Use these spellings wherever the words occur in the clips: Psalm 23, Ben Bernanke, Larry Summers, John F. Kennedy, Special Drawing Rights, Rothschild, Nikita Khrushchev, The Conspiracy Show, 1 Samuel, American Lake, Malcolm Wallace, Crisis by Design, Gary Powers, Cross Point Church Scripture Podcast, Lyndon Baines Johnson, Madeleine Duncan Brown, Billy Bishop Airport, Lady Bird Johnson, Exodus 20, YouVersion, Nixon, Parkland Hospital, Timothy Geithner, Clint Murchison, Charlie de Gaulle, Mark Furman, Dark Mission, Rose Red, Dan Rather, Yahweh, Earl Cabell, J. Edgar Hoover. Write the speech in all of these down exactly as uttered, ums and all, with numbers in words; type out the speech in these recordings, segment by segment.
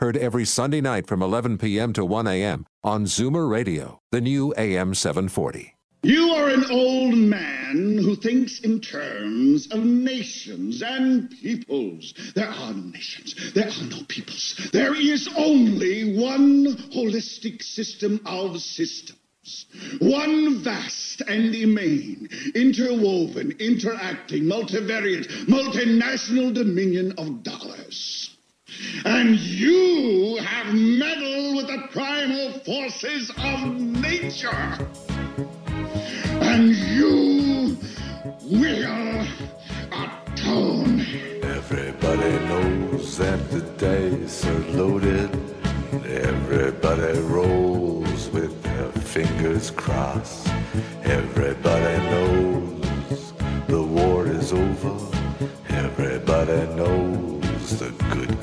Heard every Sunday night from eleven p.m. to one a.m. on Zoomer Radio, the new A M seven forty. You are an old man who thinks in terms of nations and peoples. There are no nations. There are no peoples. There is only one holistic system of systems. One vast and immane, interwoven, interacting, multivariate, multinational dominion of dollars. And you have meddled with the primal forces of nature. And you will atone. Everybody knows that the dice are loaded. Everybody rolls with their fingers crossed. Everybody knows the war is over. Everybody knows the good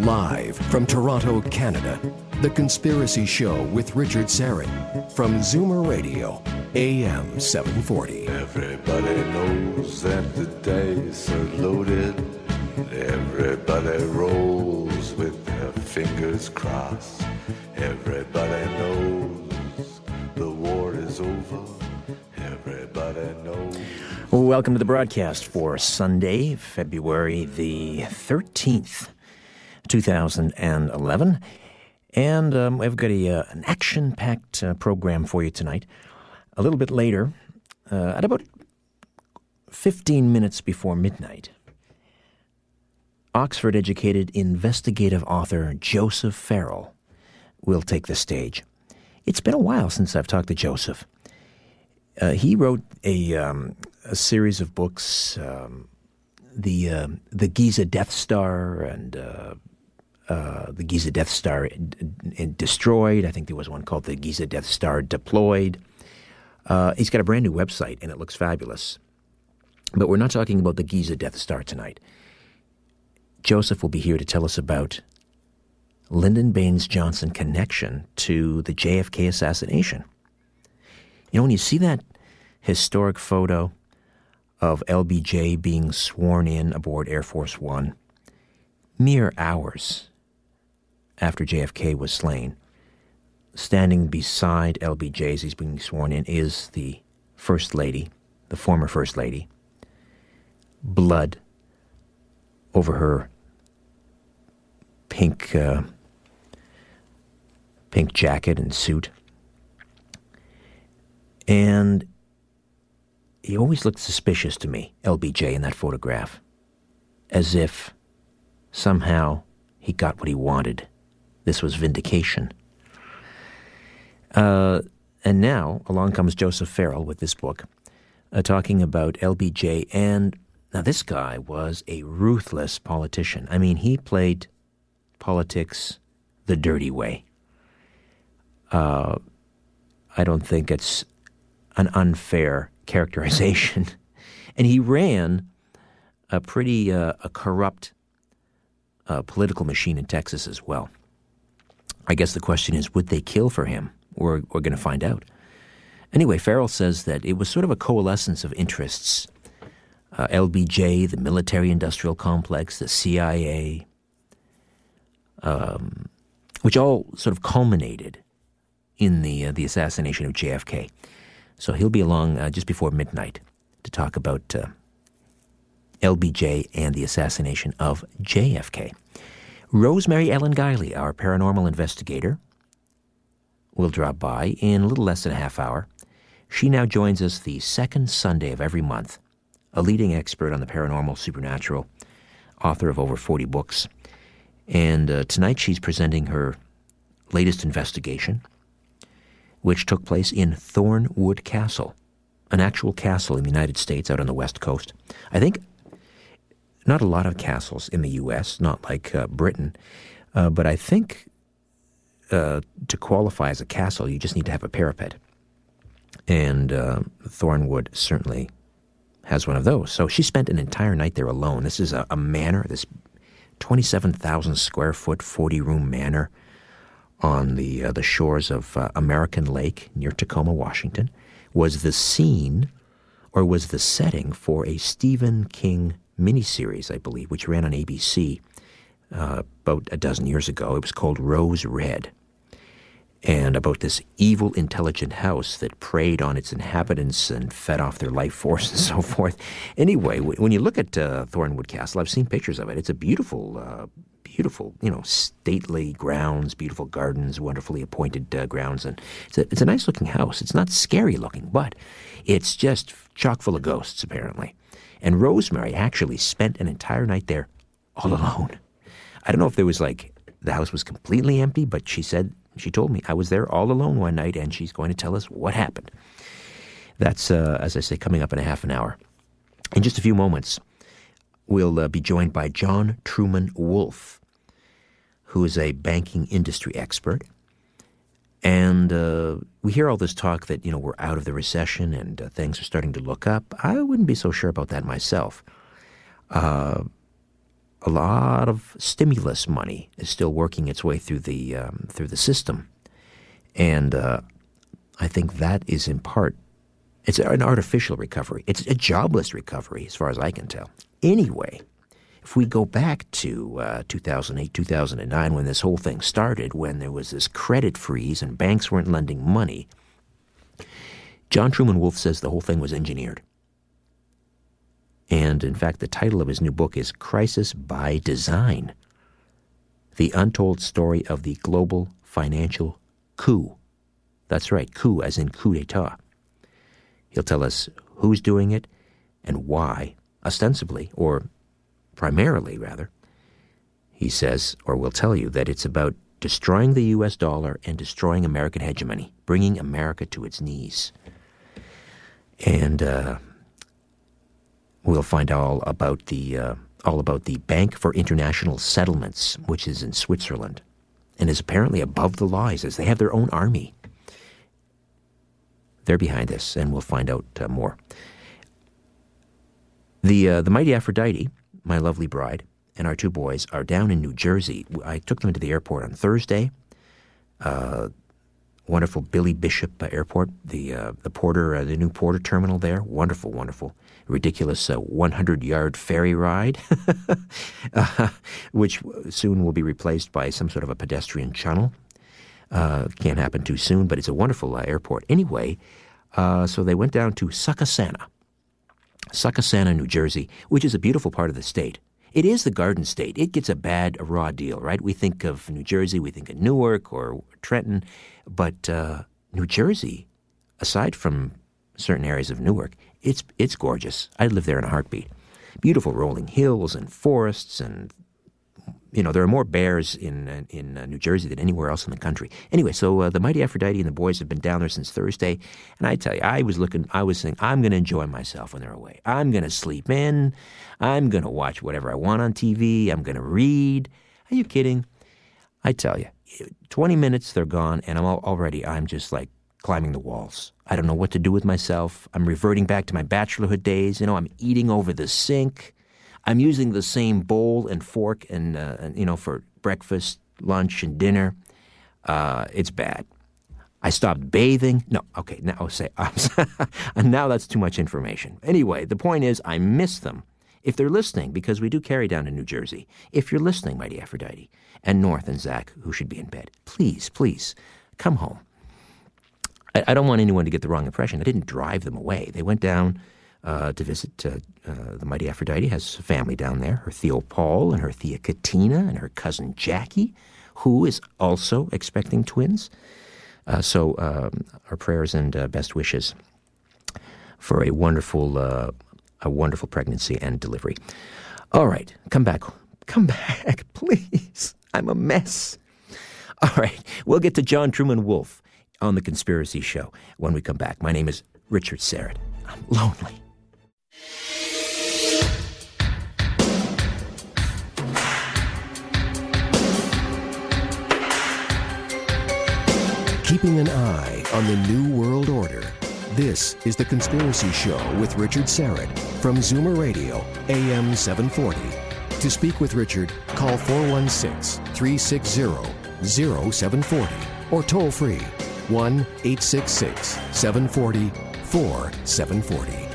Live from Toronto, Canada, The Conspiracy Show with Richard Syrett from Zoomer Radio, A M seven forty. Everybody knows that the dice are loaded. Everybody rolls with their fingers crossed. Everybody knows the war is over. Everybody knows. Welcome to the broadcast for Sunday, February the thirteenth, two thousand eleven. And um, I've got a, uh, an action-packed uh, program for you tonight. A little bit later, uh, at about fifteen minutes before midnight, Oxford-educated investigative author Joseph Farrell will take the stage. It's been a while since I've talked to Joseph. Uh, he wrote a, um, a series of books, um, the uh, the Giza Death Star and uh, uh, the Giza Death Star Destroyed. I think there was one called the Giza Death Star Deployed. Uh, he's got a brand new website, and it looks fabulous. But we're not talking about the Giza Death Star tonight. Joseph will be here to tell us about Lyndon Baines Johnson connection to the J F K assassination. You know, when you see that historic photo of L B J being sworn in aboard Air Force One, mere hours after J F K was slain, standing beside L B J as he's being sworn in is the First Lady, the former First Lady. Blood over her pink, uh, pink jacket and suit. And he always looked suspicious to me, L B J, in that photograph, as if somehow he got what he wanted. This was vindication. Uh, and now along comes Joseph Farrell with this book, uh, talking about L B J. And now this guy was a ruthless politician. I mean, he played politics the dirty way. Uh, I don't think it's an unfair characterization. And he ran a pretty uh, a corrupt uh, political machine in Texas as well. I guess the question is, would they kill for him? We're, we're going to find out. Anyway, Farrell says that it was sort of a coalescence of interests. Uh, L B J, the military-industrial complex, the C I A, um, which all sort of culminated in the uh, the assassination of J F K. So he'll be along uh, just before midnight to talk about uh, L B J and the assassination of J F K. Rosemary Ellen Guiley, our paranormal investigator, will drop by in a little less than a half hour. She now joins us the second Sunday of every month, a leading expert on the paranormal, supernatural, author of over forty books. And uh, tonight she's presenting her latest investigation, which took place in Thornewood Castle, an actual castle in the United States out on the West Coast. I think not a lot of castles in the U S, not like uh, Britain, uh, but I think uh, to qualify as a castle, you just need to have a parapet. And uh, Thornewood certainly has one of those. So she spent an entire night there alone. This is a, a manor, this twenty-seven thousand square foot, forty-room manor on the uh, the shores of uh, American Lake near Tacoma, Washington, was the scene or was the setting for a Stephen King miniseries, I believe, which ran on A B C uh, about a dozen years ago. It was called Rose Red, and about this evil, intelligent house that preyed on its inhabitants and fed off their life force and so forth. Anyway, when you look at uh, Thornewood Castle, I've seen pictures of it. It's a beautiful, uh, beautiful, you know, stately grounds, beautiful gardens, wonderfully appointed uh, grounds. And it's a, it's a nice-looking house. It's not scary-looking, but it's just chock full of ghosts, apparently. And Rosemary actually spent an entire night there all alone. I don't know if there was, like, the house was completely empty, but she said... She told me, I was there all alone one night, and she's going to tell us what happened. That's, uh, as I say, coming up in a half an hour. In just a few moments, we'll uh, be joined by John Truman Wolfe, who is a banking industry expert. And uh, we hear all this talk that, you know, we're out of the recession and uh, things are starting to look up. I wouldn't be so sure about that myself. Uh A lot of stimulus money is still working its way through the um, through the system, and uh, I think that is in part it's an artificial recovery. It's a jobless recovery, as far as I can tell. Anyway, if we go back to uh, two thousand eight, two thousand nine, when this whole thing started, when there was this credit freeze and banks weren't lending money, John Truman Wolfe says the whole thing was engineered. And, in fact, the title of his new book is Crisis by Design, The Untold Story of the Global Financial Coup. That's right, coup as in coup d'etat. He'll tell us who's doing it and why, ostensibly, or primarily, rather. He says, or will tell you, that it's about destroying the U S dollar and destroying American hegemony, bringing America to its knees. And, uh... We'll find all about the uh, all about the Bank for International Settlements, which is in Switzerland, and is apparently above the law. He says they have their own army. They're behind this, and we'll find out uh, more. The uh, the mighty Aphrodite, my lovely bride, and our two boys are down in New Jersey. I took them to the airport on Thursday. Uh, Wonderful Billy Bishop Airport, the uh, the porter, uh, the new porter terminal there. Wonderful, wonderful, ridiculous uh, one hundred yard ferry ride, uh, which soon will be replaced by some sort of a pedestrian channel. Uh, can't happen too soon, but it's a wonderful uh, airport. Anyway, uh, so they went down to Succosana, Succosana, New Jersey, which is a beautiful part of the state. It is the Garden State. It gets a bad, a raw deal, right? We think of New Jersey, we think of Newark or Trenton, but uh, New Jersey, aside from certain areas of Newark, it's it's gorgeous. I'd live there in a heartbeat. Beautiful rolling hills and forests, and you know there are more bears in in uh, New Jersey than anywhere else in the country. Anyway, so uh, the mighty Aphrodite and the boys have been down there since Thursday, and I tell you, I was looking, I was saying, I'm going to enjoy myself when they're away. I'm going to sleep in. I'm going to watch whatever I want on T V. I'm going to read. Are you kidding? I tell you, twenty minutes they're gone, and I'm all, already I'm just like climbing the walls. I don't know what to do with myself. I'm reverting back to my bachelorhood days. You know, I'm eating over the sink. I'm using the same bowl and fork and, uh, and you know, for breakfast, lunch, and dinner. Uh, it's bad. I stopped bathing. No, okay, now I'll say, I'm now that's too much information. Anyway, the point is I miss them. If they're listening, because we do carry down to New Jersey, if you're listening, mighty Aphrodite, and North and Zach, who should be in bed, please, please, come home. I, I don't want anyone to get the wrong impression. I didn't drive them away. They went down Uh, to visit uh, uh, the mighty Aphrodite, has a family down there, her Theo Paul and her Thea Katina and her cousin Jackie, who is also expecting twins. Uh, so um, our prayers and uh, best wishes for a wonderful, uh, a wonderful pregnancy and delivery. All right, come back. Come back, please. I'm a mess. All right. We'll get to John Truman Wolfe on The Conspiracy Show when we come back. My name is Richard Syrett. I'm lonely. Keeping an eye on the New World Order. This is The Conspiracy Show with Richard Syrett from Zoomer Radio, A M seven forty. To speak with Richard, call four one six, three six zero, zero seven four zero or toll free one eight six six, seven four zero, four seven four zero.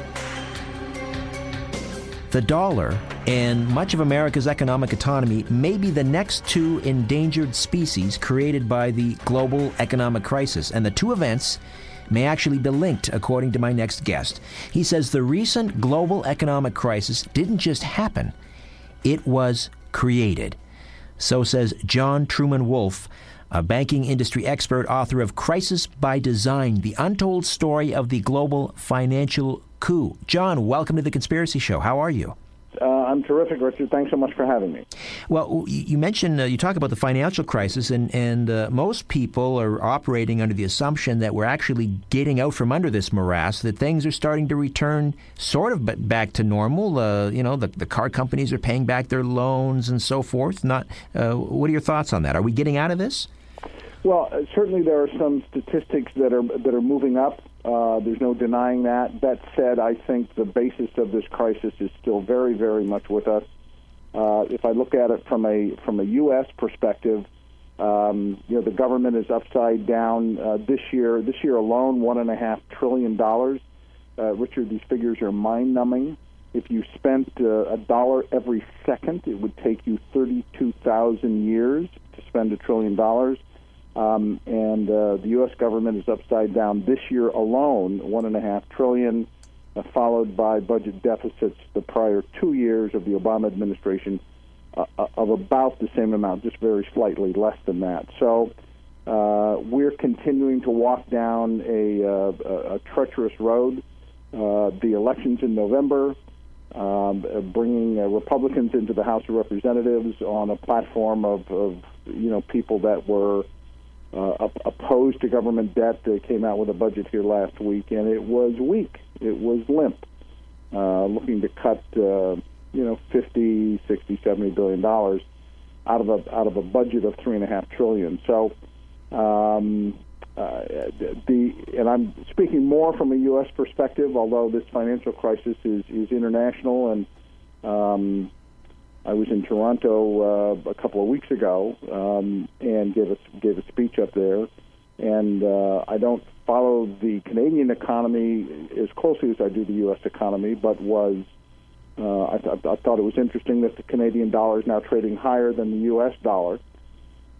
The dollar and much of America's economic autonomy may be the next two endangered species created by the global economic crisis, and the two events may actually be linked, according to my next guest. He says the recent global economic crisis didn't just happen, it was created. So says John Truman Wolfe, a banking industry expert, author of Crisis by Design, The Untold Story of the Global Financial Coup. John, welcome to The Conspiracy Show. How are you? Uh, I'm terrific, Richard. Thanks so much for having me. Well, you mentioned, uh, you talk about the financial crisis, and, and uh, most people are operating under the assumption that we're actually getting out from under this morass, that things are starting to return sort of back to normal. Uh, you know, the, the car companies are paying back their loans and so forth. Not, uh, what are your thoughts on that? Are we getting out of this? Well, uh, certainly there are some statistics that are that are moving up. Uh, there's no denying that. That said, I think the basis of this crisis is still very, very much with us. Uh, if I look at it from a from a U S perspective, um, you know, the government is upside down uh, this year. This year alone, one and a half trillion dollars. Uh, Richard, these figures are mind-numbing. If you spent uh, a dollar every second, it would take you thirty-two thousand years to spend a trillion dollars. Um, and uh, the U S government is upside down this year alone, one point five trillion dollars, uh, followed by budget deficits the prior two years of the Obama administration uh, of about the same amount, just very slightly less than that. So uh, we're continuing to walk down a, uh, a treacherous road. Uh, the elections in November, um, bringing uh, Republicans into the House of Representatives on a platform of, of you know, people that were Uh, opposed to government debt. They came out with a budget here last week, and it was weak. It was limp, uh, looking to cut, uh, you know, fifty, sixty, seventy billion dollars out of a out of a budget of three and a half trillion. So, um, uh, the and I'm speaking more from a U S perspective, although this financial crisis is is international. And Um, I was in Toronto uh, a couple of weeks ago um, and gave a, gave a speech up there. And uh, I don't follow the Canadian economy as closely as I do the U S economy, but was uh, I, th- I thought it was interesting that the Canadian dollar is now trading higher than the U S dollar,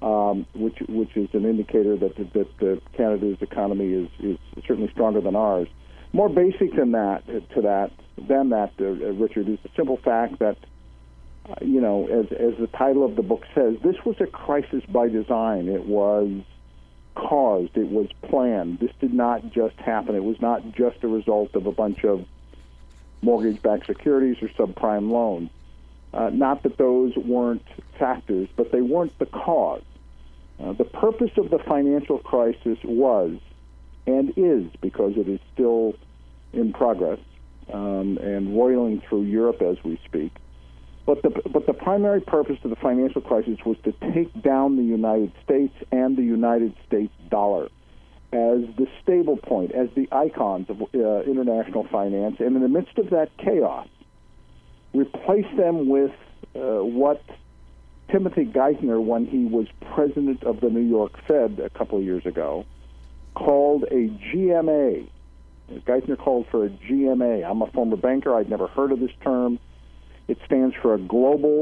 um, which which is an indicator that that, that Canada's economy is, is certainly stronger than ours. More basic than that, to that than that, uh, Richard, is the simple fact that, you know, as as the title of the book says, this was a crisis by design. It was caused. It was planned. This did not just happen. It was not just a result of a bunch of mortgage-backed securities or subprime loans. Uh, not that those weren't factors, but they weren't the cause. Uh, the purpose of the financial crisis was and is, because it is still in progress um, and roiling through Europe as we speak, But the, but the primary purpose of the financial crisis was to take down the United States and the United States dollar as the stable point, as the icons of uh, international finance. And in the midst of that chaos, replace them with uh, what Timothy Geithner, when he was president of the New York Fed a couple of years ago, called a G M A. Geithner called for a G M A. I'm a former banker. I'd never heard of this term. It stands for a Global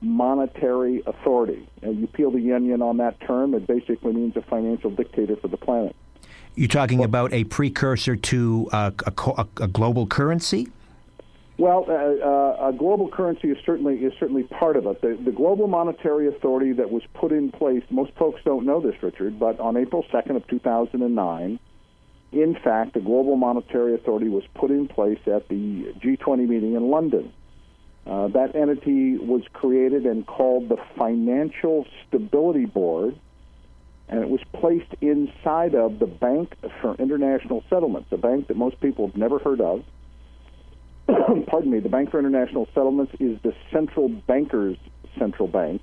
Monetary Authority. And you peel the onion on that term, it basically means a financial dictator for the planet. You're talking well, about a precursor to a, a, a global currency? Well, uh, uh, a global currency is certainly is certainly part of it. The, the Global Monetary Authority that was put in place, most folks don't know this, Richard, but on April second of two thousand nine, in fact, the Global Monetary Authority was put in place at the G twenty meeting in London. Uh, that entity was created and called the Financial Stability Board, and it was placed inside of the Bank for International Settlements, a bank that most people have never heard of. Pardon me, the Bank for International Settlements is the central banker's central bank.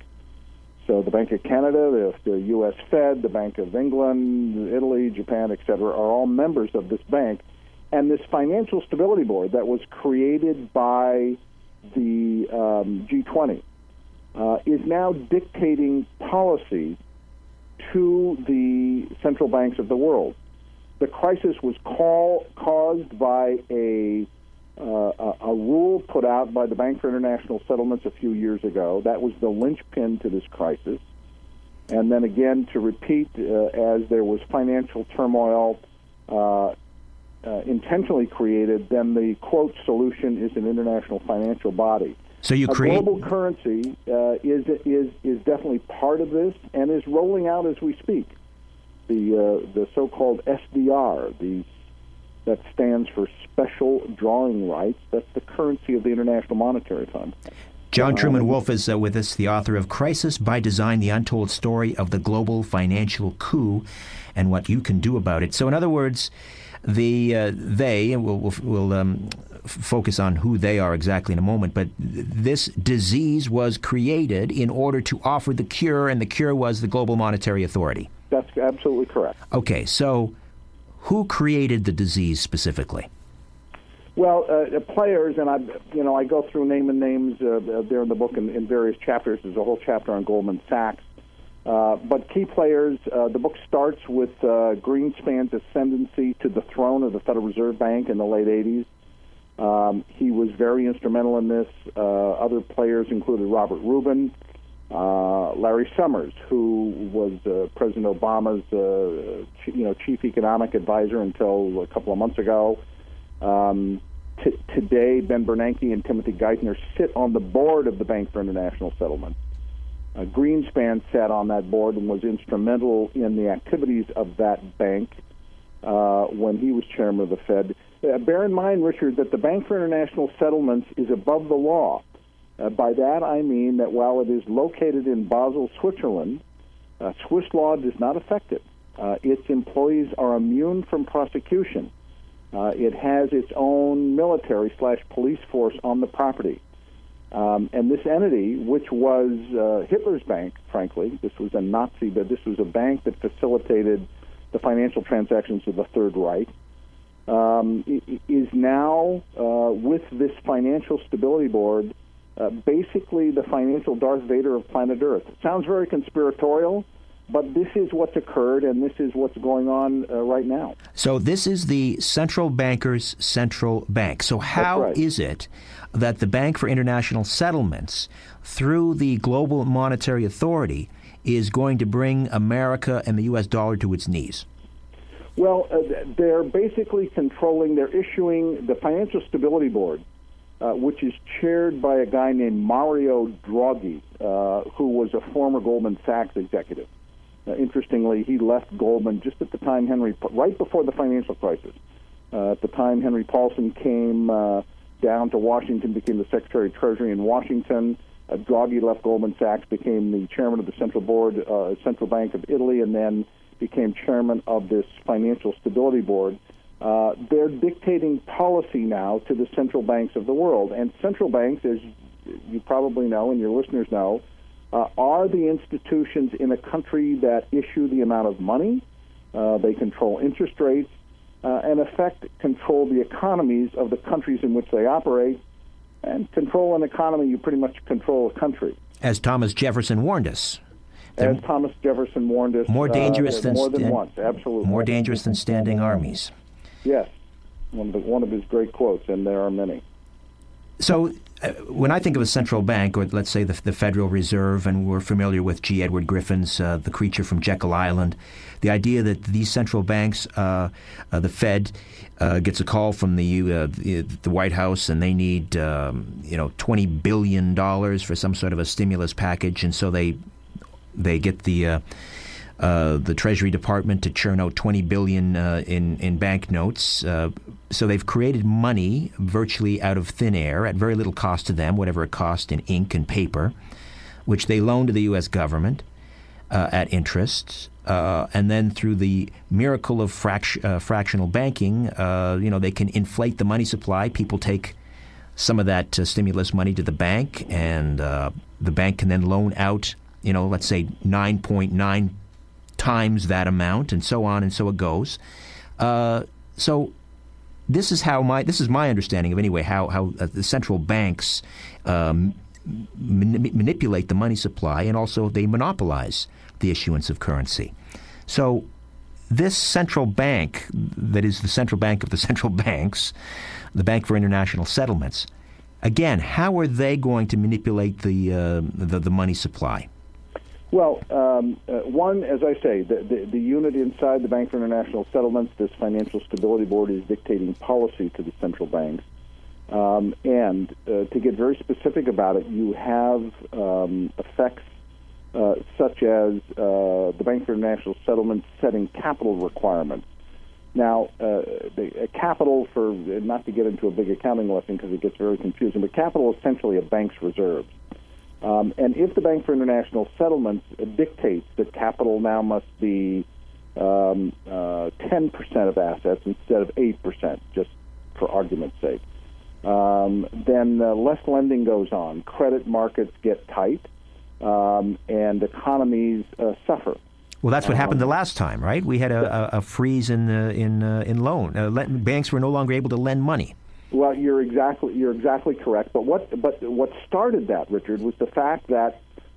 So the Bank of Canada, the, the U S Fed, the Bank of England, Italy, Japan, et cetera, are all members of this bank. And this Financial Stability Board that was created by the um, G twenty uh, is now dictating policy to the central banks of the world. The crisis was call, caused by a, uh, a, a rule put out by the Bank for International Settlements a few years ago. That was the linchpin to this crisis. And then again, to repeat, uh, as there was financial turmoil uh, Uh, intentionally created, then the, quote, solution is an international financial body. So you create... A global currency uh, is, is, is definitely part of this and is rolling out as we speak. The uh, the so-called S D R, the, that stands for Special Drawing Rights. That's the currency of the International Monetary Fund. John Truman Wolfe is uh, with us, the author of Crisis by Design, the Untold Story of the Global Financial Coup and What You Can Do About It. So in other words... The uh, they, and we'll, we'll, we'll um, f- focus on who they are exactly in a moment, but th- this disease was created in order to offer the cure, and the cure was the Global Monetary Authority. That's absolutely correct. Okay, so who created the disease specifically? Well, uh, the players, and I, you know, I go through name and names uh, there in the book in, in various chapters. There's a whole chapter on Goldman Sachs. Uh, but key players, uh, the book starts with uh, Greenspan's ascendancy to the throne of the Federal Reserve Bank in the late eighties. Um, he was very instrumental in this. Uh, other players included Robert Rubin, uh, Larry Summers, who was uh, President Obama's uh, ch- you know, chief economic advisor until a couple of months ago. Um, t- today, Ben Bernanke and Timothy Geithner sit on the board of the Bank for International Settlements. Uh, Greenspan sat on that board and was instrumental in the activities of that bank uh, when he was chairman of the Fed. Uh, bear in mind, Richard, that the Bank for International Settlements is above the law. Uh, by that, I mean that while it is located in Basel, Switzerland, uh, Swiss law does not affect it. Uh, its employees are immune from prosecution. Uh, it has its own military slash police force on the property. Um, and this entity, which was uh, Hitler's bank, frankly, this was a Nazi, but this was a bank that facilitated the financial transactions of the Third Reich, um, is now, uh, with this Financial Stability Board, uh, basically the financial Darth Vader of planet Earth. It sounds very conspiratorial, but this is what's occurred, and this is what's going on uh, right now. So this is the central banker's central bank. So how That's right. is it... that the Bank for International Settlements, through the Global Monetary Authority, is going to bring America and the U S dollar to its knees? Well, uh, they're basically controlling, they're issuing the Financial Stability Board, uh, which is chaired by a guy named Mario Draghi, uh, who was a former Goldman Sachs executive. Uh, interestingly, he left Goldman just at the time Henry, right before the financial crisis. Uh, at the time Henry Paulson came... Uh, down to Washington, became the Secretary of Treasury in Washington. Uh, Draghi left Goldman Sachs, became the chairman of the Central Board, uh, Central Bank of Italy, and then became chairman of this Financial Stability Board. Uh, they're dictating policy now to the central banks of the world. And central banks, as you probably know and your listeners know, uh, are the institutions in a country that issue the amount of money. Uh, they control interest rates. Uh, and affect, control the economies of the countries in which they operate. And control an economy, you pretty much control a country. As Thomas Jefferson warned us. As Thomas Jefferson warned us. More dangerous uh, than more than st- once, absolutely. More dangerous than standing armies. Yes, one of, the, one of his great quotes, and there are many. So, uh, when I think of a central bank, or let's say the, the Federal Reserve, and we're familiar with G. Edward Griffin's uh, The Creature from Jekyll Island, the idea that these central banks, uh, uh, the Fed, uh, gets a call from the, uh, the the White House, and they need um, you know twenty billion dollars for some sort of a stimulus package, and so they they get the uh, uh, the Treasury Department to churn out twenty billion dollars uh, in, in banknotes. Uh, so they've created money virtually out of thin air at very little cost to them, whatever it cost in ink and paper, which they loan to the U S government uh, at interest. Uh, and then through the miracle of fract- uh, fractional banking, uh, you know, they can inflate the money supply. People take some of that uh, stimulus money to the bank, and uh, the bank can then loan out, you know, let's say nine point nine times that amount, and so on, and so it goes. Uh, so this is how my this is my understanding of anyway how how uh, the central banks um, man- manipulate the money supply, and also they monopolize the issuance of currency. So this central bank that is the central bank of the central banks, the Bank for International Settlements, again, how are they going to manipulate the uh, the, the money supply? Well, um, uh, one, as I say, the, the, the unit inside the Bank for International Settlements, this Financial Stability Board, is dictating policy to the central banks. Um, and uh, to get very specific about it, you have um, effects Uh, such as uh, the Bank for International Settlements setting capital requirements. Now, uh, the, a capital, for not to get into a big accounting lesson because it gets very confusing, but capital is essentially a bank's reserves. Um, and if the Bank for International Settlements dictates that capital now must be um, uh, ten percent of assets instead of eight percent, just for argument's sake, um, then uh, less lending goes on. Credit markets get tight. Um, and economies uh, suffer. Well, that's what um, happened the last time, right? We had a, a, a freeze in uh, in uh, in loan. Uh, let, banks were no longer able to lend money. Well, you're exactly you're exactly correct. But what but what started that, Richard, was the fact that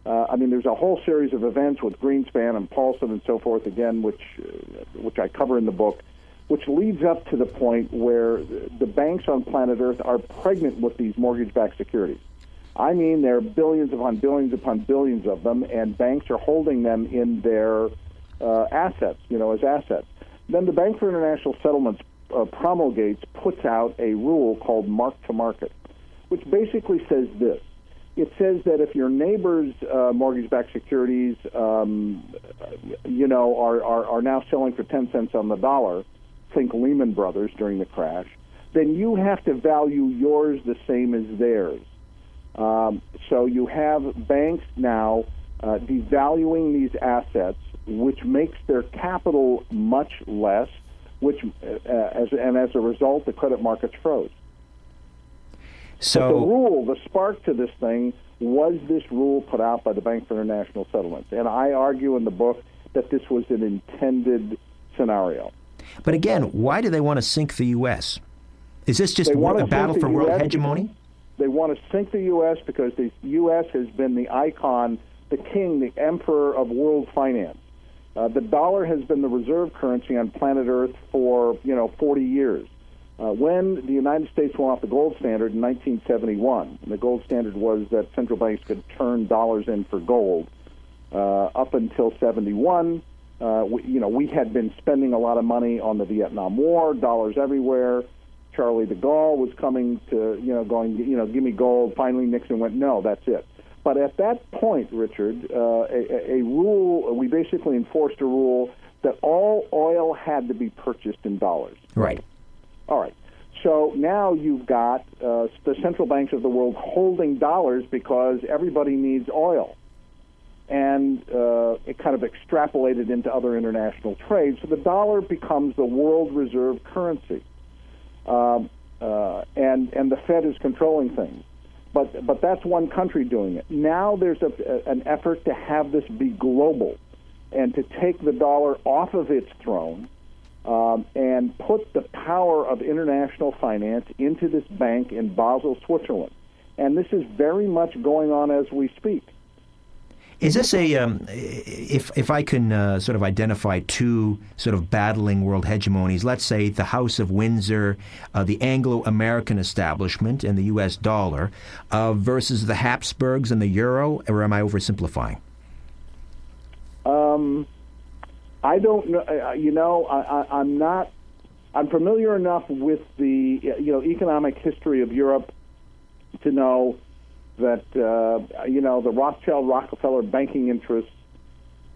uh, I mean, there's a whole series of events with Greenspan and Paulson and so forth. Again, which which I cover in the book, which leads up to the point where the banks on planet Earth are pregnant with these mortgage-backed securities. I mean, there are billions upon billions upon billions of them, and banks are holding them in their uh, assets, you know, as assets. Then the Bank for International Settlements uh, promulgates, puts out a rule called mark-to-market, which basically says this. It says that if your neighbor's uh, mortgage-backed securities, um, you know, are, are, are now selling for ten cents on the dollar, think Lehman Brothers during the crash, then you have to value yours the same as theirs. Um, so you have banks now uh, devaluing these assets, which makes their capital much less, which uh, as, and as a result, the credit markets froze. So but the rule, the spark to this thing, was this rule put out by the Bank for International Settlements. And I argue in the book that this was an intended scenario. But again, why do they want to sink the U S? Is this just a battle for world hegemony? They want to sink the U S because the U S has been the icon, the king, the emperor of world finance. Uh, the dollar has been the reserve currency on planet Earth for, you know, forty years. Uh, when the United States went off the gold standard in nineteen seventy-one, and the gold standard was that central banks could turn dollars in for gold. Uh, up until seventy-one, uh, we, you know, we had been spending a lot of money on the Vietnam War, dollars everywhere. Charlie de Gaulle was coming to, you know, going, you know, give me gold. Finally, Nixon went, no, that's it. But at that point, Richard, uh, a, a rule, we basically enforced a rule that all oil had to be purchased in dollars. Right. All right. So now you've got uh, the central banks of the world holding dollars because everybody needs oil. And uh, it kind of extrapolated into other international trade. So the dollar becomes the world reserve currency. Um, uh, and and the Fed is controlling things, but but that's one country doing it. Now there's a, a, an effort to have this be global, and to take the dollar off of its throne, um, and put the power of international finance into this bank in Basel, Switzerland, and this is very much going on as we speak. Is this a, um, if if I can uh, sort of identify two sort of battling world hegemonies, let's say the House of Windsor, uh, the Anglo-American establishment and the U S dollar, uh, versus the Habsburgs and the euro, or am I oversimplifying? Um, I don't know, uh, you know, I, I, I'm not, I'm familiar enough with the, you know, economic history of Europe to know that, uh, you know, the Rothschild-Rockefeller banking interests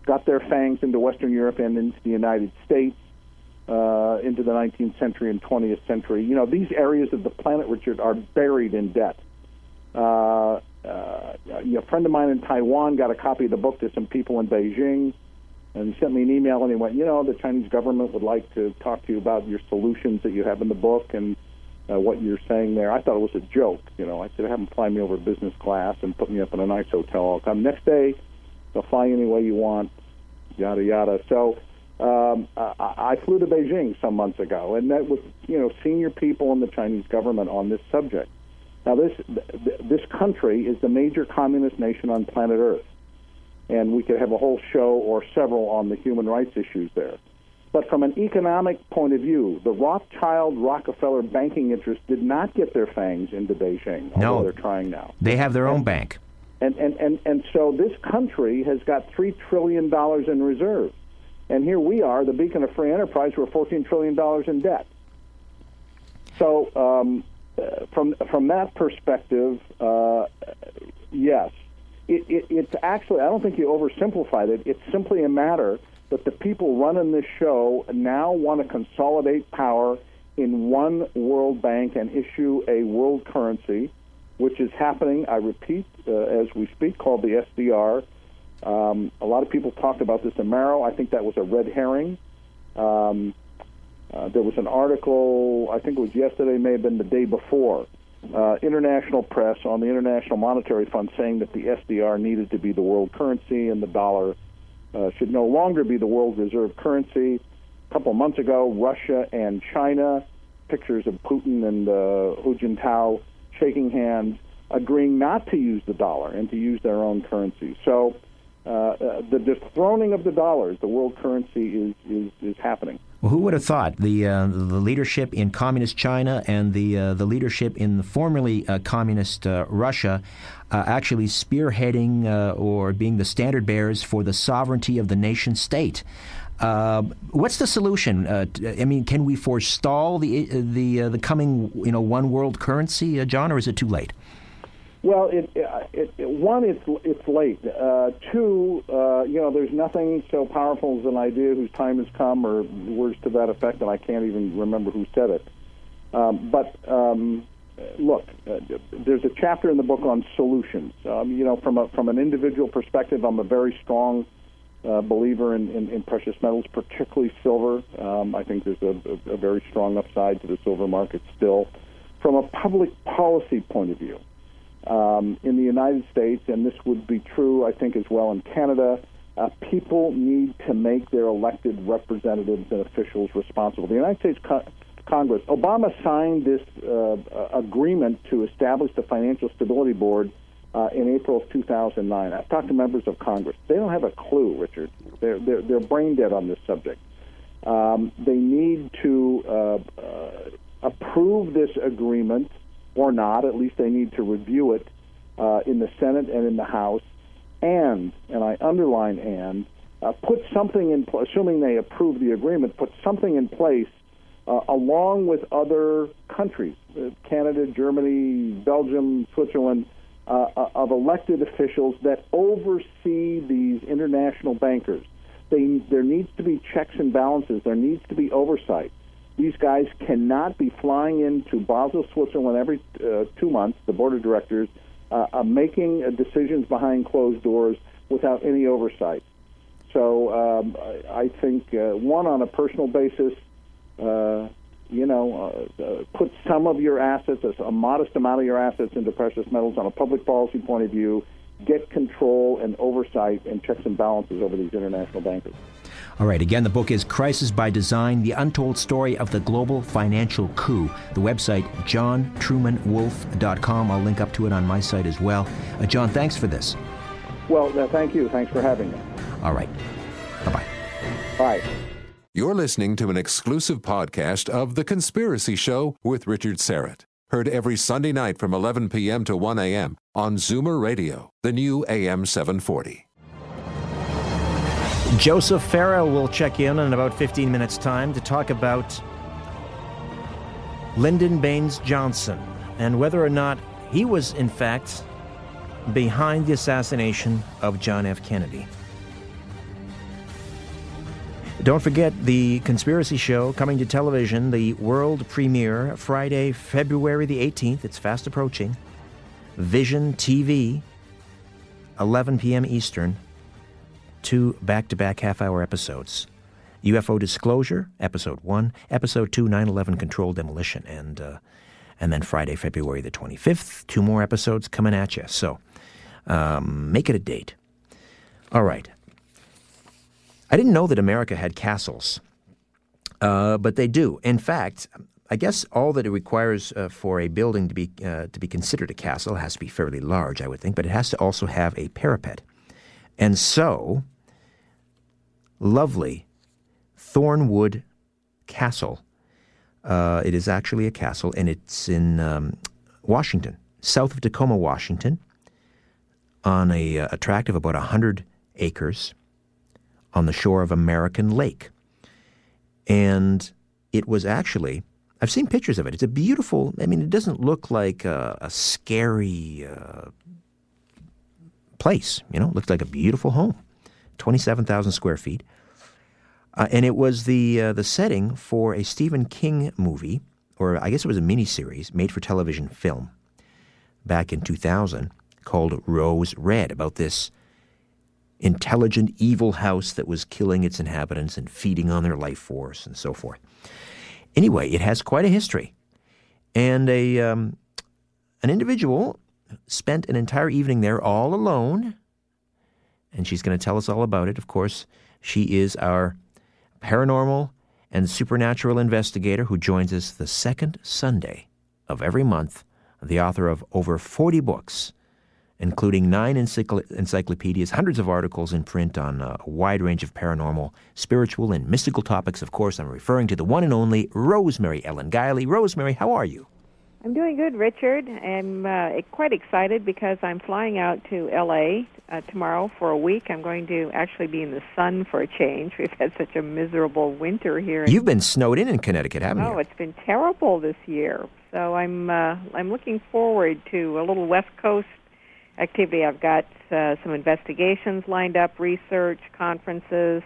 got their fangs into Western Europe and into the United States uh, into the nineteenth century and twentieth century. You know, these areas of the planet, Richard, are buried in debt. Uh, uh, a friend of mine in Taiwan got a copy of the book to some people in Beijing, and he sent me an email, and he went, you know, the Chinese government would like to talk to you about your solutions that you have in the book and uh, what you're saying there. I thought it was a joke. You know, I said, have them fly me over business class and put me up in a nice hotel. I'll come next day. They'll fly any way you want, yada, yada. So um, I, I flew to Beijing some months ago and met with, you know, senior people in the Chinese government on this subject. Now, this, th this country is the major communist nation on planet Earth, and we could have a whole show or several on the human rights issues there. But from an economic point of view, the Rothschild-Rockefeller banking interests did not get their fangs into Beijing, although no, they're trying now. They have their and, own bank. And, and, and, and so this country has got three trillion dollars in reserve. And here we are, the beacon of free enterprise, we're fourteen trillion dollars in debt. So um, from, from that perspective, uh, yes, it, it, it's actually, I don't think you oversimplified it. It's simply a matter that the people running this show now want to consolidate power in one world bank and issue a world currency, which is happening, I repeat, uh, as we speak, called the S D R. Um, a lot of people talked about this in Marrow. I think that was a red herring. Um, uh, there was an article, I think it was yesterday, may have been the day before, uh, international press on the International Monetary Fund saying that the S D R needed to be the world currency and the dollar uh, should no longer be the world reserve currency. A couple months ago, Russia and China, pictures of Putin and uh, Hu Jintao shaking hands, agreeing not to use the dollar and to use their own currency. So uh, uh, the dethroning of the dollar as the world currency is, is, is happening. Well, who would have thought the, uh, the leadership in communist China and the, uh, the leadership in the formerly uh, communist uh, Russia uh, actually spearheading uh, or being the standard bearers for the sovereignty of the nation state? Uh, what's the solution? Uh, I mean, can we forestall the the uh, the coming, you know, one world currency, uh, John, or is it too late? Well, it, it, it, one, it's it's late. Uh, two, uh, you know, there's nothing so powerful as an idea whose time has come, or words to that effect, and I can't even remember who said it. Um, but um, look, uh, there's a chapter in the book on solutions. Um, you know, from a from an individual perspective, I'm a very strong Uh, believer in, in, in precious metals, particularly silver. Um, I think there's a, a, a very strong upside to the silver market still. From a public policy point of view, um, in the United States, and this would be true, I think, as well in Canada, uh, people need to make their elected representatives and officials responsible. The United States co Congress, Obama signed this uh, agreement to establish the Financial Stability Board Uh, in April of two thousand nine. I've talked to members of Congress. They don't have a clue, Richard. They're, they're, they're brain dead on this subject. Um, they need to uh, uh, approve this agreement or not. At least they need to review it uh, in the Senate and in the House. And, and I underline and, uh, put something in place, assuming they approve the agreement, put something in place uh, along with other countries, uh, Canada, Germany, Belgium, Switzerland, Uh, of elected officials that oversee these international bankers. They, there needs to be checks and balances. There needs to be oversight. These guys cannot be flying into Basel, Switzerland every uh, two months, the board of directors, uh, uh, making uh, decisions behind closed doors without any oversight. So um, I, I think, uh, one, on a personal basis, uh, you know, uh, uh, put some of your assets, a modest amount of your assets into precious metals on a public policy point of view, get control and oversight and checks and balances over these international bankers. All right. Again, the book is Crisis by Design, The Untold Story of the Global Financial Coup. The website, john truman wolfe dot com. I'll link up to it on my site as well. Uh, John, thanks for this. Well, uh, thank you. Thanks for having me. All right. Bye-bye. Bye. You're listening to an exclusive podcast of The Conspiracy Show with Richard Syrett. Heard every Sunday night from eleven p m to one a m on Zoomer Radio, the new A M seven forty. Joseph Farrell will check in in about fifteen minutes' time to talk about Lyndon Baines Johnson and whether or not he was, in fact, behind the assassination of John F Kennedy. Don't forget The Conspiracy Show, coming to television, the world premiere, Friday, February the eighteenth. It's fast approaching. Vision T V, eleven p.m. Eastern, two back-to-back half-hour episodes. U F O Disclosure, Episode one, Episode two, nine eleven Controlled Demolition, and uh, and then Friday, February the twenty-fifth, two more episodes coming at you. So um, make it a date. All right. I didn't know that America had castles, uh, but they do. In fact, I guess all that it requires uh, for a building to be uh, to be considered a castle has to be fairly large, I would think, but it has to also have a parapet. And so, lovely Thornewood Castle. Uh, it is actually a castle, and it's in um, Washington, south of Tacoma, Washington, on a, a tract of about one hundred acres on the shore of American Lake. And it was actually, I've seen pictures of it. It's a beautiful, I mean, it doesn't look like a, a scary uh, place, you know. It looked like a beautiful home, twenty-seven thousand square feet. Uh, and it was the uh, the setting for a Stephen King movie, or I guess it was a miniseries, made-for-television film back in two thousand called Rose Red, about this intelligent, evil house that was killing its inhabitants and feeding on their life force and so forth. Anyway, it has quite a history. And a um, an individual spent an entire evening there all alone, and she's going to tell us all about it, of course. She is our paranormal and supernatural investigator who joins us the second Sunday of every month, the author of over forty books, including nine encycl- encyclopedias, hundreds of articles in print on a wide range of paranormal, spiritual, and mystical topics. Of course, I'm referring to the one and only Rosemary Ellen Guiley. Rosemary, how are you? I'm doing good, Richard. I'm uh, quite excited because I'm flying out to L A uh, tomorrow for a week. I'm going to actually be in the sun for a change. We've had such a miserable winter here. In- You've been snowed in in Connecticut, haven't oh, you? Oh, it's been terrible this year. So I'm uh, I'm looking forward to a little West Coast activity. I've got uh, some investigations lined up, research, conferences.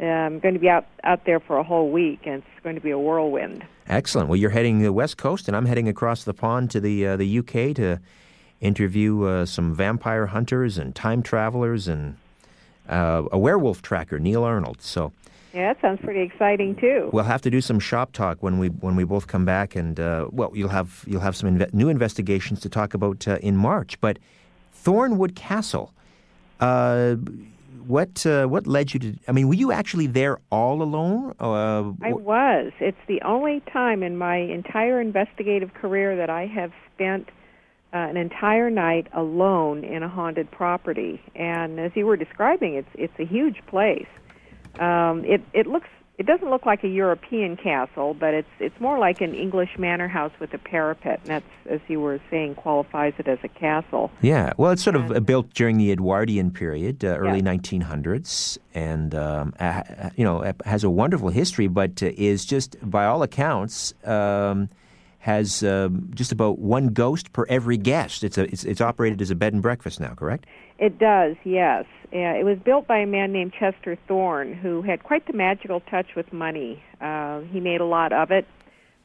Uh, I'm going to be out, out there for a whole week, and it's going to be a whirlwind. Excellent. Well, you're heading the West Coast, and I'm heading across the pond to the uh, the U K to interview uh, some vampire hunters and time travelers and uh, a werewolf tracker, Neil Arnold. So, yeah, that sounds pretty exciting too. We'll have to do some shop talk when we when we both come back, and uh, well, you'll have you'll have some inve- new investigations to talk about uh, in March. But Thornewood Castle. Uh, What uh, what led you to, I mean, were you actually there all alone? Uh, I was. It's the only time in my entire investigative career that I have spent uh, an entire night alone in a haunted property. And as you were describing, it's it's a huge place. Um, it it looks it doesn't look like a European castle, but it's it's more like an English manor house with a parapet, and that's, as you were saying, qualifies it as a castle. Yeah, well, it's sort and, of built during the Edwardian period, uh, early yeah. nineteen hundreds, and um, uh, you know, has a wonderful history, but uh, is just, by all accounts, um, has um, just about one ghost per every guest. It's a it's, it's operated as a bed and breakfast now, correct? It does, yes. Yeah, it was built by a man named Chester Thorne, who had quite the magical touch with money. Uh, he made a lot of it,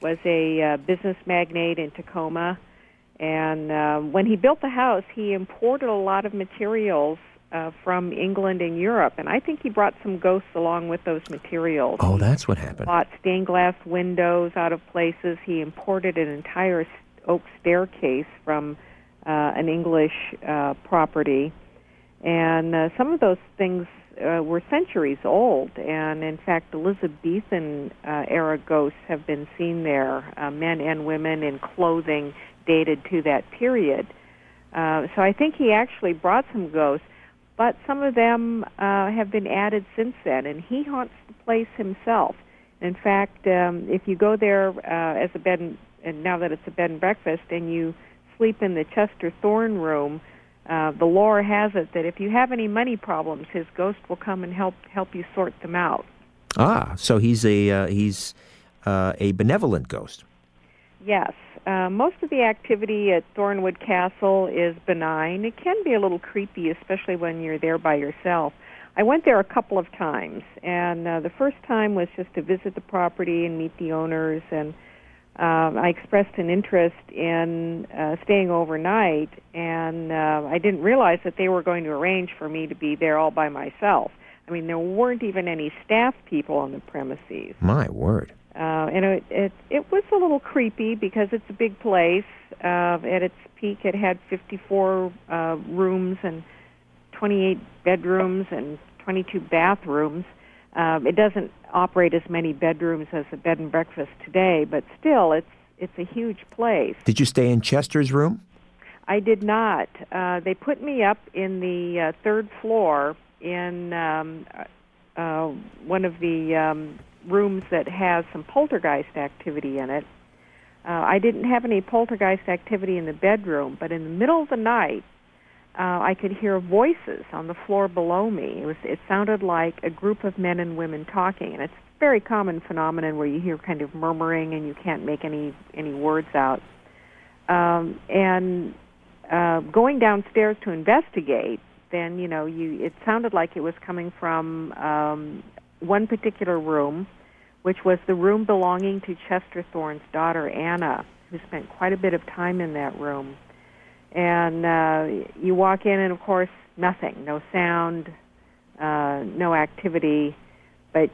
was a uh, business magnate in Tacoma. And uh, when he built the house, he imported a lot of materials uh, from England and Europe. And I think he brought some ghosts along with those materials. Oh, that's what happened. He bought stained glass windows out of places. He imported an entire oak staircase from uh, an English uh, property. And uh, some of those things uh, were centuries old, and in fact, Elizabethan-era uh, ghosts have been seen there, uh, men and women in clothing dated to that period. Uh, so I think he actually brought some ghosts, but some of them uh, have been added since then, and he haunts the place himself. In fact, um, if you go there uh, as a bed and, and now that it's a bed and breakfast, and you sleep in the Chester Thorne room, Uh, the lore has it that if you have any money problems, his ghost will come and help help you sort them out. Ah, so he's a uh, he's uh, a benevolent ghost. Yes, uh, most of the activity at Thornewood Castle is benign. It can be a little creepy, especially when you're there by yourself. I went there a couple of times, and uh, the first time was just to visit the property and meet the owners, and uh, I expressed an interest in uh, staying overnight, and uh, I didn't realize that they were going to arrange for me to be there all by myself. I mean, there weren't even any staff people on the premises. My word. Uh, and it, it it was a little creepy because it's a big place. Uh, at its peak, it had fifty-four uh, rooms and twenty-eight bedrooms and twenty-two bathrooms. Um, it doesn't operate as many bedrooms as a bed and breakfast today, but still, it's it's a huge place. Did you stay in Chester's room? I did not. Uh, they put me up in the uh, third floor in um, uh, one of the um, rooms that has some poltergeist activity in it. Uh, I didn't have any poltergeist activity in the bedroom, but in the middle of the night, Uh, I could hear voices on the floor below me. It was, it sounded like a group of men and women talking, and it's a very common phenomenon where you hear kind of murmuring and you can't make any, any words out. Um, and uh, going downstairs to investigate, then, you know, you it sounded like it was coming from um, one particular room, which was the room belonging to Chester Thorne's daughter, Anna, who spent quite a bit of time in that room. And uh, you walk in, and of course, nothing, no sound, uh, no activity. But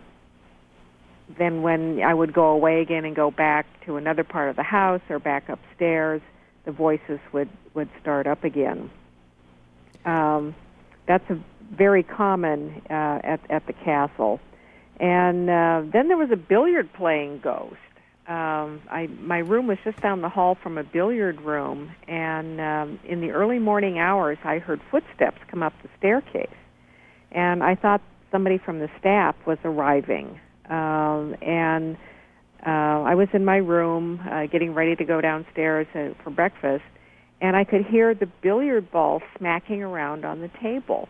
then when I would go away again and go back to another part of the house or back upstairs, the voices would, would start up again. Um, that's a very common uh, at, at the castle. And uh, then there was a billiard-playing ghost. Um, I, my room was just down the hall from a billiard room, and um, in the early morning hours, I heard footsteps come up the staircase, and I thought somebody from the staff was arriving. Um, and uh, I was in my room uh, getting ready to go downstairs uh, for breakfast, and I could hear the billiard ball smacking around on the table.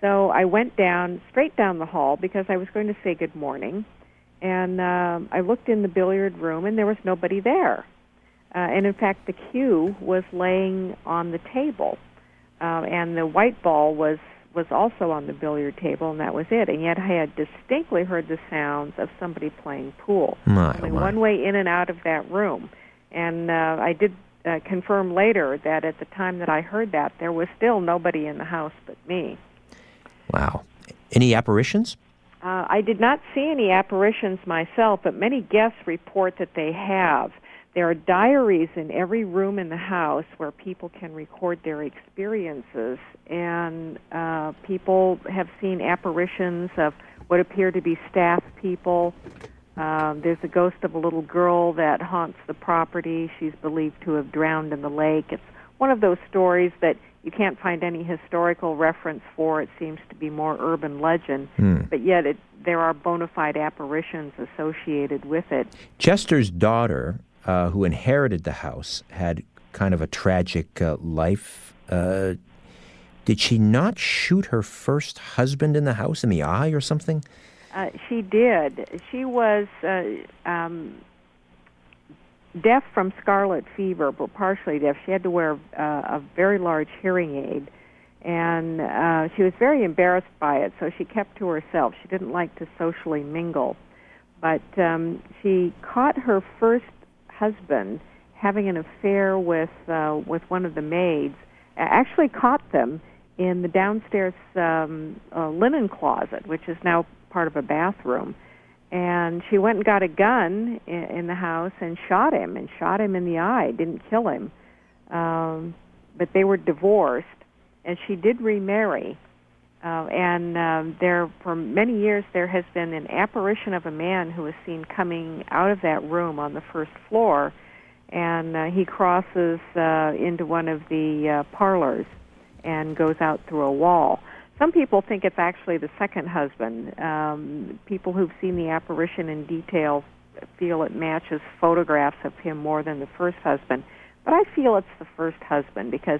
So I went down, straight down the hall, because I was going to say good morning. And um, I looked in the billiard room, and there was nobody there. Uh, and, in fact, the cue was laying on the table. Uh, and the white ball was, was also on the billiard table, and that was it. And yet I had distinctly heard the sounds of somebody playing pool. My, only my. One way in and out of that room. And uh, I did uh, confirm later that at the time that I heard that, there was still nobody in the house but me. Wow. Any apparitions? Uh, I did not see any apparitions myself, but many guests report that they have. There are diaries in every room in the house where people can record their experiences, and uh, people have seen apparitions of what appear to be staff people. Um, there's a ghost of a little girl that haunts the property. She's believed to have drowned in the lake. It's one of those stories that you can't find any historical reference for. It seems to be more urban legend, mm. but yet it, there are bona fide apparitions associated with it. Chester's daughter, uh, who inherited the house, had kind of a tragic uh, life. Uh, did she not shoot her first husband in the house in the eye or something? Uh, she did. She was uh, um, deaf from scarlet fever, but partially deaf. She had to wear uh, a very large hearing aid, and uh, she was very embarrassed by it, so she kept to herself. She didn't like to socially mingle. But um, she caught her first husband having an affair with uh, with one of the maids, actually caught them in the downstairs um, uh, linen closet, which is now part of a bathroom. And she went and got a gun in the house and shot him, and shot him in the eye, didn't kill him. Um, but they were divorced, and she did remarry. Uh, and um, there, for many years, there has been an apparition of a man who was seen coming out of that room on the first floor, and uh, he crosses uh, into one of the uh, parlors and goes out through a wall. Some people think it's actually the second husband. Um, people who've seen the apparition in detail feel it matches photographs of him more than the first husband. But I feel it's the first husband because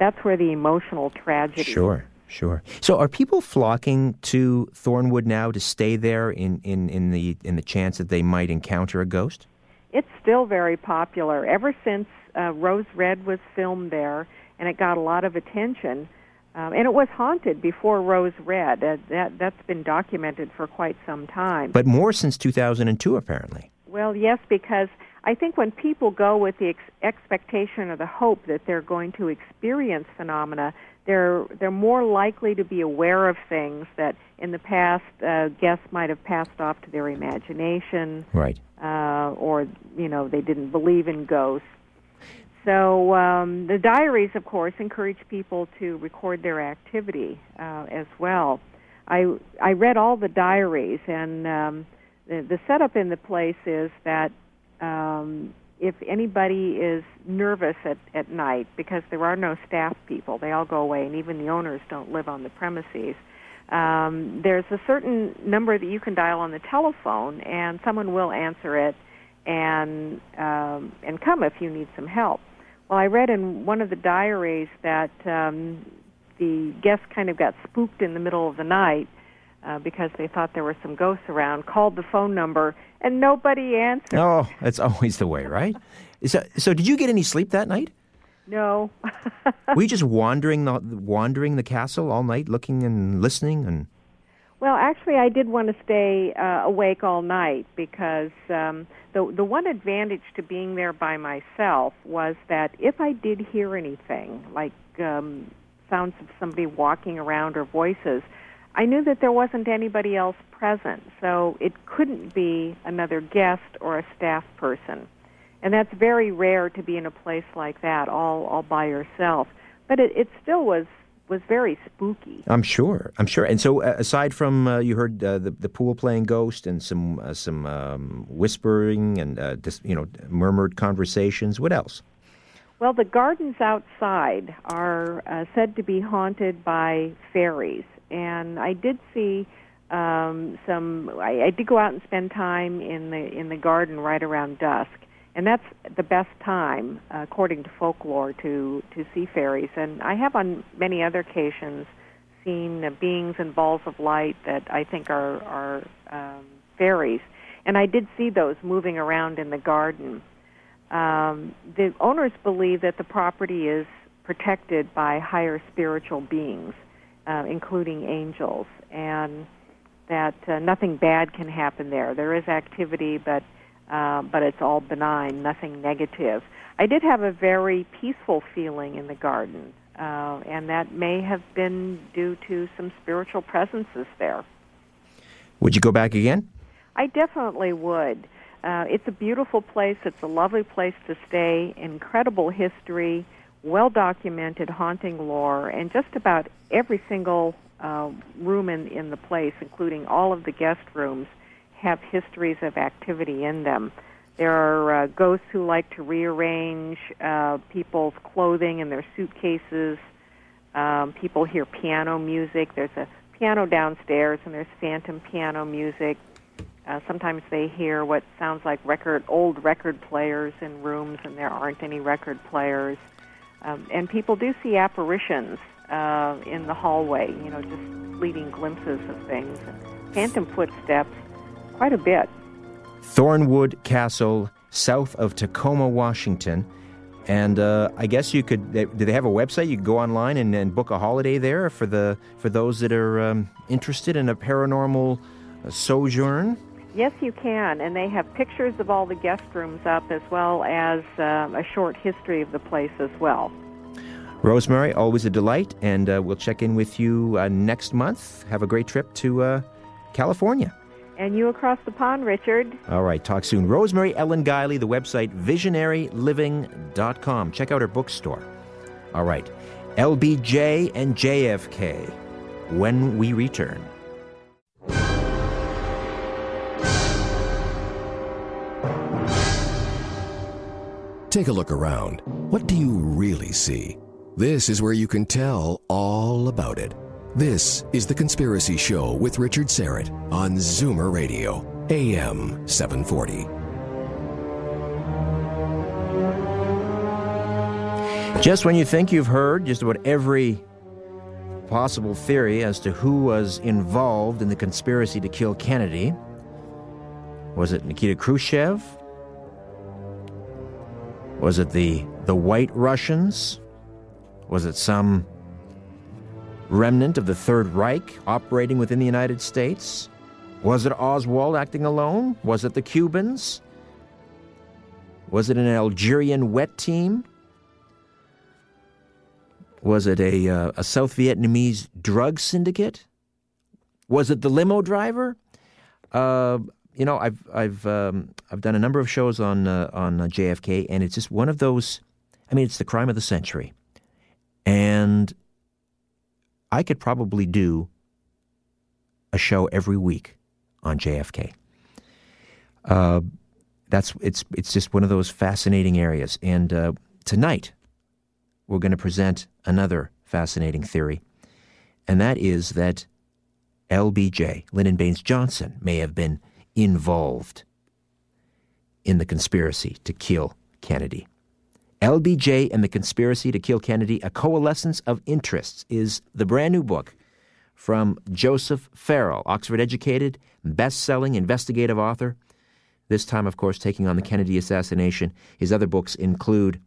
that's where the emotional tragedy is. Sure, sure. So are people flocking to Thornewood now to stay there in, in, in the in the chance that they might encounter a ghost? It's still very popular. Ever since uh, Rose Red was filmed there and it got a lot of attention, Um, and it was haunted before Rose Red. Uh, that, that's been documented for quite some time. But more since two thousand two, apparently. Well, yes, because I think when people go with the ex- expectation or the hope that they're going to experience phenomena, they're they're more likely to be aware of things that in the past uh, guests might have passed off to their imagination. Right. Uh, or, you know, they didn't believe in ghosts. So um, the diaries, of course, encourage people to record their activity uh, as well. I I read all the diaries, and um, the, the setup in the place is that um, if anybody is nervous at, at night, because there are no staff people, they all go away, and even the owners don't live on the premises, um, there's a certain number that you can dial on the telephone, and someone will answer it and um, and come if you need some help. Well, I read in one of the diaries that um, the guests kind of got spooked in the middle of the night uh, because they thought there were some ghosts around, called the phone number, and nobody answered. Oh, that's always the way, right? so, so did you get any sleep that night? No. Were you just wandering the, wandering the castle all night, looking and listening? And Well, actually, I did want to stay uh, awake all night because um, the the one advantage to being there by myself was that if I did hear anything, like um, sounds of somebody walking around or voices, I knew that there wasn't anybody else present, so it couldn't be another guest or a staff person. And that's very rare to be in a place like that all, all by yourself. But it, it still was... was very spooky. I'm sure. I'm sure. And so, uh, aside from uh, you heard uh, the the pool playing ghost and some uh, some um, whispering and uh, dis- you know murmured conversations, what else? Well, the gardens outside are uh, said to be haunted by fairies, and I did see um, some. I, I did go out and spend time in the in the garden right around dusk, and that's the best time, uh, according to folklore, to, to see fairies. And I have on many other occasions seen uh, beings and balls of light that I think are, are um, fairies. And I did see those moving around in the garden. Um, the owners believe that the property is protected by higher spiritual beings, uh, including angels, and that uh, nothing bad can happen there. There is activity, but... Uh, but it's all benign, nothing negative. I did have a very peaceful feeling in the garden, uh, and that may have been due to some spiritual presences there. Would you go back again? I definitely would. Uh, it's a beautiful place. It's a lovely place to stay, incredible history, well-documented haunting lore, and just about every single uh, room in, in the place, including all of the guest rooms, have histories of activity in them. There are uh, ghosts who like to rearrange uh, people's clothing and their suitcases. Um, people hear piano music. There's a piano downstairs, and there's phantom piano music. Uh, sometimes they hear what sounds like record, old record players in rooms, and there aren't any record players. Um, and people do see apparitions uh, in the hallway, you know, just fleeting glimpses of things. Phantom footsteps. Quite a bit. Thornewood Castle, south of Tacoma, Washington. And uh, I guess you could, they, do they have a website? You could go online and, and book a holiday there for the for those that are um, interested in a paranormal uh, sojourn? Yes, you can. And they have pictures of all the guest rooms up, as well as um, a short history of the place as well. Rosemary, always a delight. And uh, we'll check in with you uh, next month. Have a great trip to uh, California. And you across the pond, Richard. All right, talk soon. Rosemary Ellen Guiley, the website visionary living dot com. Check out her bookstore. All right, L B J and J F K, when we return. Take a look around. What do you really see? This is where you can tell all about it. This is The Conspiracy Show with Richard Syrett on Zoomer Radio, A M seven forty. Just when you think you've heard just about every possible theory as to who was involved in the conspiracy to kill Kennedy, was it Nikita Khrushchev? Was it the, the White Russians? Was it some remnant of the Third Reich operating within the United States? Was it Oswald acting alone? Was it the Cubans? Was it an Algerian wet team? Was it a, uh, a South Vietnamese drug syndicate? Was it the limo driver? Uh, you know, I've I've um, I've done a number of shows on uh, on J F K, and it's just one of those. I mean, it's the crime of the century, and I could probably do a show every week on J F K. Uh, that's it's it's just one of those fascinating areas. And uh, tonight, we're going to present another fascinating theory, and that is that L B J, Lyndon Baines Johnson, may have been involved in the conspiracy to kill Kennedy. L B J and the Conspiracy to Kill Kennedy, A Coalescence of Interests, is the brand new book from Joseph Farrell, Oxford-educated, best-selling investigative author. This time, of course, taking on the Kennedy assassination. His other books include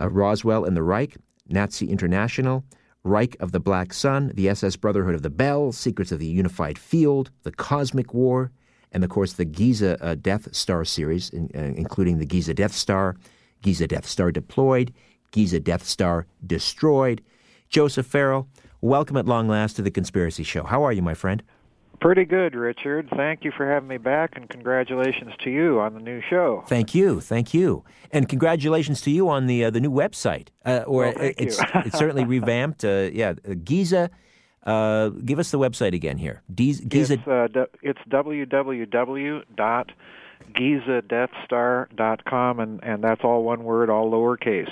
uh, Roswell and the Reich, Nazi International, Reich of the Black Sun, the S S Brotherhood of the Bell, Secrets of the Unified Field, The Cosmic War, and, of course, the Giza uh, Death Star series, in, uh, including the Giza Death Star, Giza Death Star Deployed, Giza Death Star Destroyed. Joseph Farrell, welcome at long last to The Conspiracy Show. How are you, my friend? Pretty good, Richard. Thank you for having me back, and congratulations to you on the new show. Thank you, thank you, and congratulations to you on the uh, the new website. Uh, or well, thank it's you. It's certainly revamped. Uh, yeah, Giza. Uh, give us the website again here. Giza. It's, uh, d- it's w w w dot giza death star dot com, and and that's all one word, all lowercase.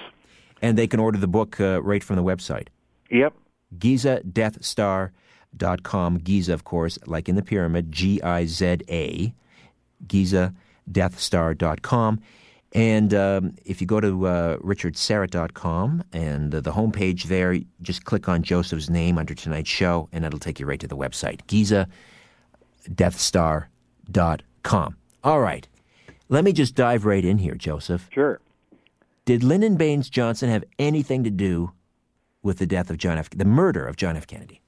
And they can order the book uh, right from the website. Yep. Giza Death Star. Dot com, Giza, of course, like in the pyramid, G I Z A, Giza Death Star dot com. And um, if you go to uh, Richard Syrett dot com and uh, the homepage there, just click on Joseph's name under tonight's show, and it'll take you right to the website, Giza Death Star dot com. All right. Let me just dive right in here, Joseph. Sure. Did Lyndon Baines Johnson have anything to do with the death of John F. the murder of John F. Kennedy?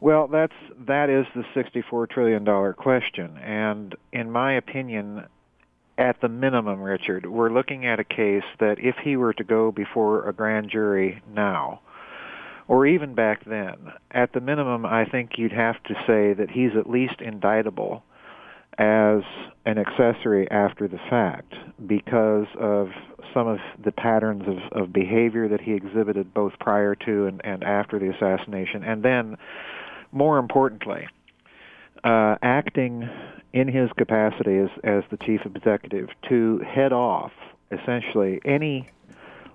Well, that's that is the sixty-four trillion dollars question, and in my opinion, at the minimum, Richard, we're looking at a case that if he were to go before a grand jury now, or even back then, at the minimum, I think you'd have to say that he's at least indictable as an accessory after the fact because of some of the patterns of, of behavior that he exhibited both prior to and, and after the assassination, and then more importantly, uh, acting in his capacity as, as the chief executive to head off, essentially, any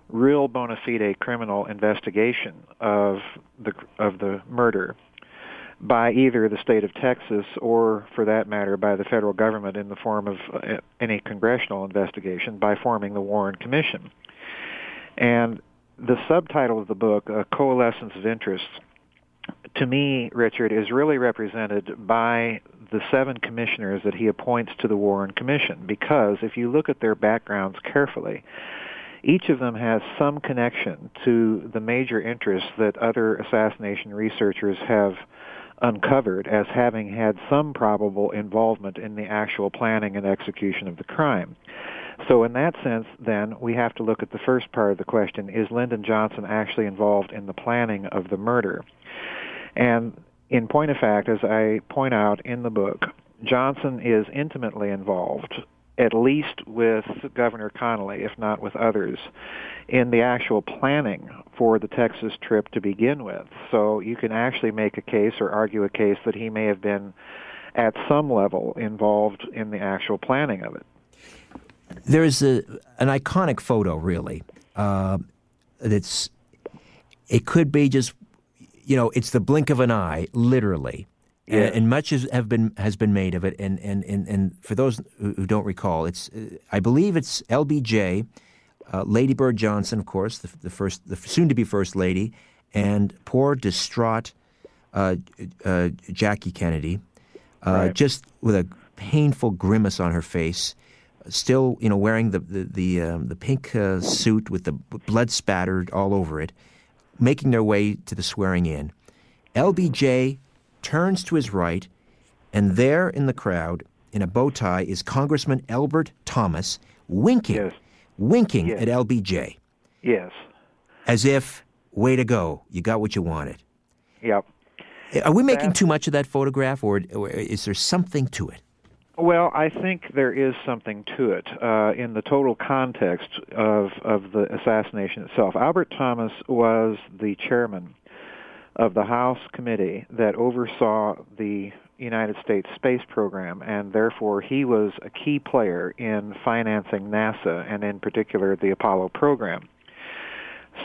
real bona fide criminal investigation of the of the murder by either the state of Texas or, for that matter, by the federal government in the form of uh, any congressional investigation by forming the Warren Commission. And the subtitle of the book, A Coalescence of Interests, to me, Richard, is really represented by the seven commissioners that he appoints to the Warren Commission, because if you look at their backgrounds carefully, each of them has some connection to the major interests that other assassination researchers have uncovered as having had some probable involvement in the actual planning and execution of the crime. So in that sense, then, we have to look at the first part of the question, is Lyndon Johnson actually involved in the planning of the murder? And in point of fact, as I point out in the book, Johnson is intimately involved, at least with Governor Connally, if not with others, in the actual planning for the Texas trip to begin with. So you can actually make a case or argue a case that he may have been at some level involved in the actual planning of it. There's a, an iconic photo, really. Uh, it's, it could be just, you know, it's the blink of an eye, literally. Yeah. And, and much has have been has been made of it. And and, and, and for those who don't recall, it's uh, I believe it's L B J, uh, Lady Bird Johnson, of course, the, the first, the soon-to-be first lady, and poor distraught uh, uh, Jackie Kennedy, uh, right. just with a painful grimace on her face, still, you know, wearing the the the, um, the pink uh, suit with the blood spattered all over it, making their way to the swearing in. L B J turns to his right, and there in the crowd, in a bow tie, is Congressman Albert Thomas winking, yes. winking yes. at L B J. Yes. As if, way to go, you got what you wanted. Yep. Are we making That's, too much of that photograph, or, or is there something to it? Well, I think there is something to it uh, in the total context of, of the assassination itself. Albert Thomas was the chairman of the House committee that oversaw the United States space program, and therefore he was a key player in financing NASA, and in particular the Apollo program.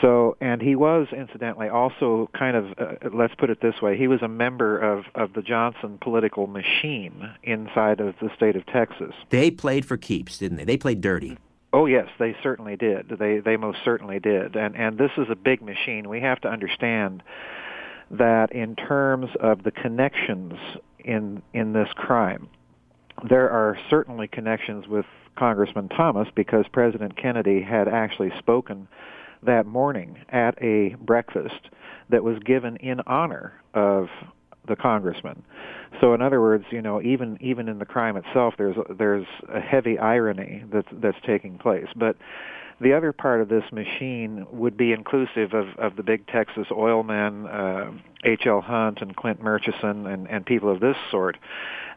So, and he was, incidentally, also kind of, uh, let's put it this way, he was a member of, of the Johnson political machine inside of the state of Texas. They played for keeps, didn't they? They played dirty. Oh, yes, they certainly did. They they most certainly did. And and this is a big machine. We have to understand that in terms of the connections in in this crime, there are certainly connections with Congressman Thomas, because President Kennedy had actually spoken that morning at a breakfast that was given in honor of the congressman. So in other words, you know, even even in the crime itself, there's there's a heavy irony that's that's taking place. But the other part of this machine would be inclusive of, of the big Texas oil men, uh, H L Hunt and Clint Murchison and, and people of this sort,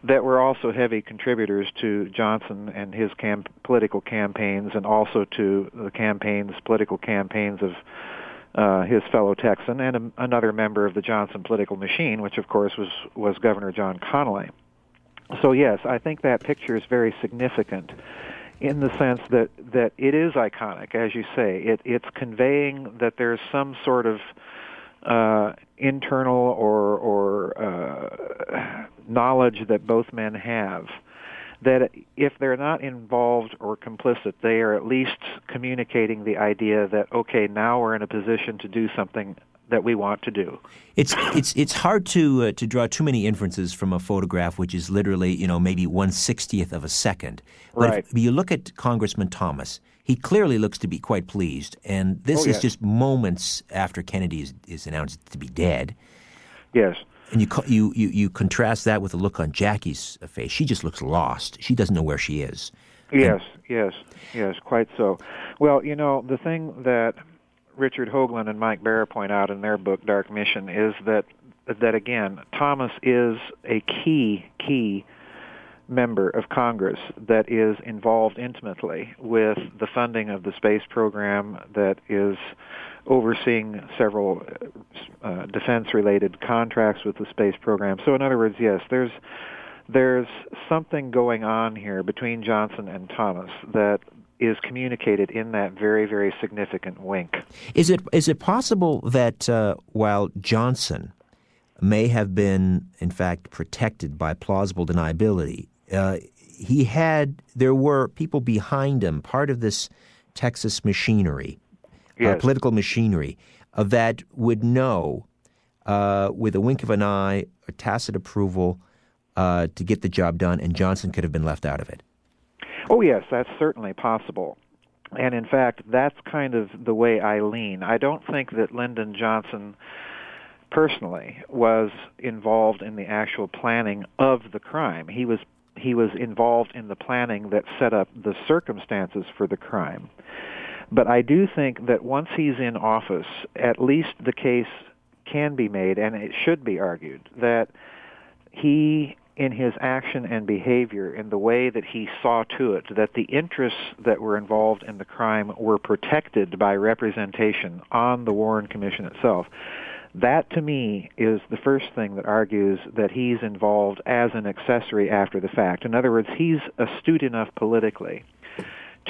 that were also heavy contributors to Johnson and his camp- political campaigns, and also to the campaigns, political campaigns of uh, his fellow Texan and a, another member of the Johnson political machine, which of course was, was Governor John Connally. So yes, I think that picture is very significant, in the sense that, that it is iconic, as you say. It, it's conveying that there's some sort of uh, internal or, or uh, knowledge that both men have, that if they're not involved or complicit, they are at least communicating the idea that, okay, now we're in a position to do something that we want to do. It's it's it's hard to uh, to draw too many inferences from a photograph, which is literally, you know, maybe one sixtieth of a second. But right. if you look at Congressman Thomas, he clearly looks to be quite pleased, and this oh, is yes. just moments after Kennedy is, is announced to be dead. Yes. And you, you you you contrast that with the look on Jackie's face. She just looks lost. She doesn't know where she is. Yes, and, yes, yes, quite so. Well, you know, the thing that Richard Hoagland and Mike Barra point out in their book, Dark Mission, is that, that again, Thomas is a key, key member of Congress that is involved intimately with the funding of the space program, that is overseeing several uh, defense-related contracts with the space program. So in other words, yes, there's there's something going on here between Johnson and Thomas that is communicated in that very, very significant wink. Is it is it possible that uh, while Johnson may have been, in fact, protected by plausible deniability, uh, he had there were people behind him, part of this Texas machinery, yes. uh, political machinery, uh, that would know, uh, with a wink of an eye, a tacit approval, uh, to get the job done, and Johnson could have been left out of it? Oh, yes, that's certainly possible. And in fact, that's kind of the way I lean. I don't think that Lyndon Johnson personally was involved in the actual planning of the crime. He was he was involved in the planning that set up the circumstances for the crime. But I do think that once he's in office, at least the case can be made, and it should be argued, that he, in his action and behavior, in the way that he saw to it, that the interests that were involved in the crime were protected by representation on the Warren Commission itself. That, to me, is the first thing that argues that he's involved as an accessory after the fact. In other words, he's astute enough politically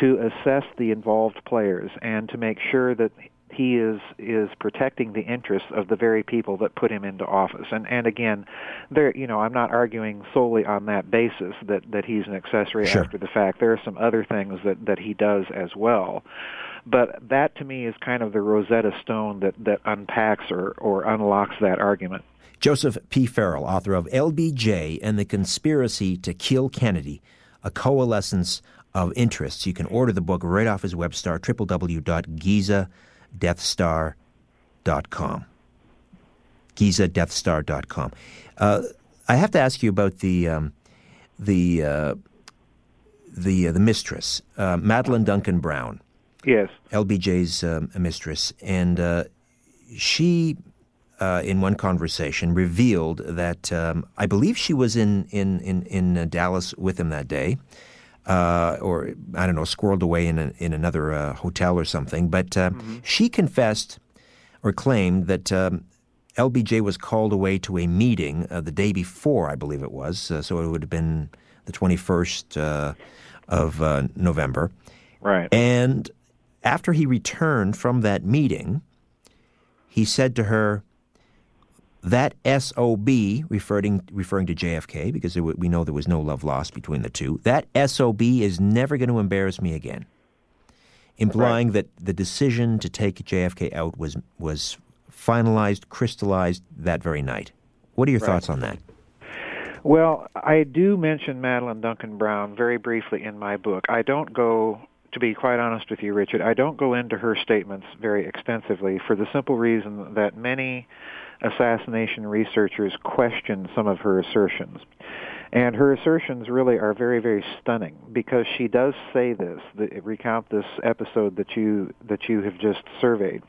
to assess the involved players and to make sure that he is is protecting the interests of the very people that put him into office. And and again, there, you know, I'm not arguing solely on that basis that, that he's an accessory sure. after the fact. There are some other things that, that he does as well. But that, to me, is kind of the Rosetta Stone that, that unpacks or, or unlocks that argument. Joseph P. Farrell, author of L B J and the Conspiracy to Kill Kennedy, A Coalescence of Interests. You can order the book right off his website, w w w dot giza dot com. Death Star dot com. Giza Death Star dot com. Uh, I have to ask you about the um, the uh, the uh, the mistress, uh, Madeleine Duncan Brown. Yes, L B J's um, mistress, and uh, she, uh, in one conversation, revealed that um, I believe she was in in in in Dallas with him that day, uh, or I don't know, squirreled away in a, in another uh, hotel or something. But uh, mm-hmm. she confessed or claimed that um, L B J was called away to a meeting uh, the day before, I believe it was. Uh, so it would have been the twenty-first uh, of uh, November, right? And after he returned from that meeting, he said to her, that S O B, referring, referring to J F K, because there w- we know there was no love lost between the two, that S O B is never going to embarrass me again, implying right. that the decision to take J F K out was, was finalized, crystallized that very night. What are your right. thoughts on that? Well, I do mention Madeleine Duncan Brown very briefly in my book. I don't go... To be quite honest with you, Richard, I don't go into her statements very extensively for the simple reason that many assassination researchers question some of her assertions. And her assertions really are very, very stunning because she does say this, the, recount this episode that you that you have just surveyed.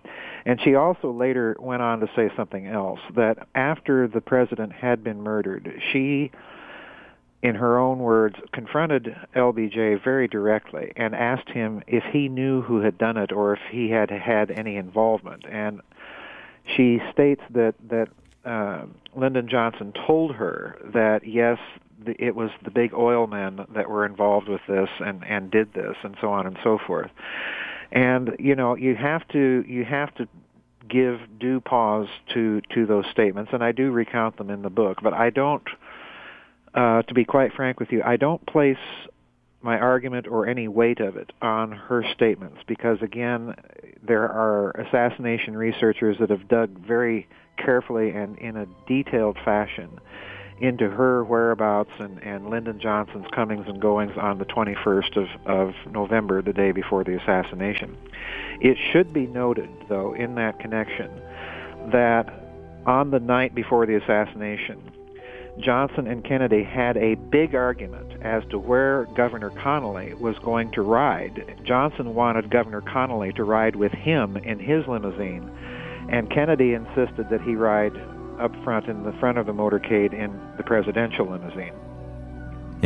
And she also later went on to say something else, that after the president had been murdered, she... in her own words, confronted L B J very directly and asked him if he knew who had done it or if he had had any involvement. And she states that, that uh, Lyndon Johnson told her that, yes, the, it was the big oil men that were involved with this and, and did this and so on and so forth. And, you know, you have to you have to... give due pause to, to those statements, and I do recount them in the book, but I don't... Uh, to be quite frank with you, I don't place my argument or any weight of it on her statements because, again, there are assassination researchers that have dug very carefully and in a detailed fashion into her whereabouts and, and Lyndon Johnson's comings and goings on the twenty-first of, of November, the day before the assassination. It should be noted, though, in that connection, that on the night before the assassination, Johnson and Kennedy had a big argument as to where Governor Connally was going to ride. Johnson wanted Governor Connally to ride with him in his limousine, and Kennedy insisted that he ride up front in the front of the motorcade in the presidential limousine.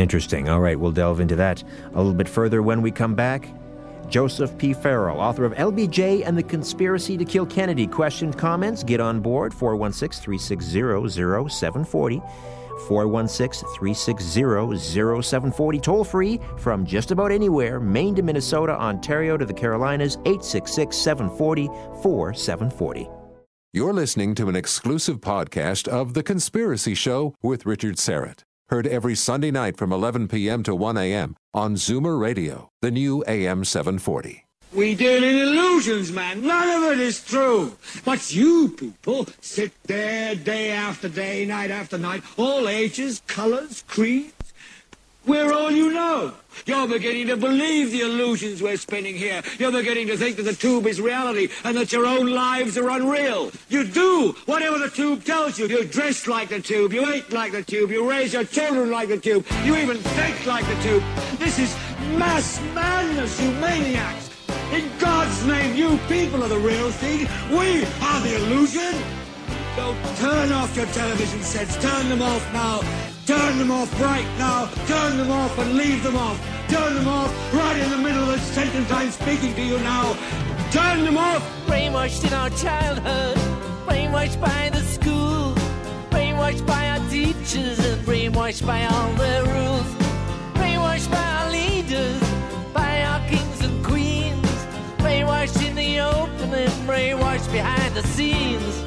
Interesting. All right, we'll delve into that a little bit further when we come back. Joseph P. Farrell, author of L B J and the Conspiracy to Kill Kennedy. Questions, comments, get on board, four one six, three six zero, zero seven four zero. four one six, three six zero, zero seven four zero, toll free from just about anywhere, Maine to Minnesota, Ontario to the Carolinas, eight six six, seven four zero, four seven four zero. You're listening to an exclusive podcast of The Conspiracy Show with Richard Syrett. Heard every Sunday night from eleven p.m. to one a.m. on Zoomer Radio, the new A M seven forty. We deal in illusions, man. None of it is true. But you people sit there day after day, night after night, all ages, colors, creeds. We're all you know. You're beginning to believe the illusions we're spinning here. You're beginning to think that the tube is reality and that your own lives are unreal. You do whatever the tube tells you. You dress like the tube. You eat like the tube. You raise your children like the tube. You even think like the tube. This is mass madness, you maniacs. In God's name, you people are the real thing. We are the illusion. So turn off your television sets. Turn them off now. Turn them off right now. Turn them off and leave them off. Turn them off right in the middle of the second time speaking to you now. Turn them off. Brainwashed in our childhood. Brainwashed by the school. Brainwashed by our teachers. And brainwashed by all their rules. Brainwashed by our leaders. By our kings and queens. Brainwashed in the open and brainwashed behind the scenes.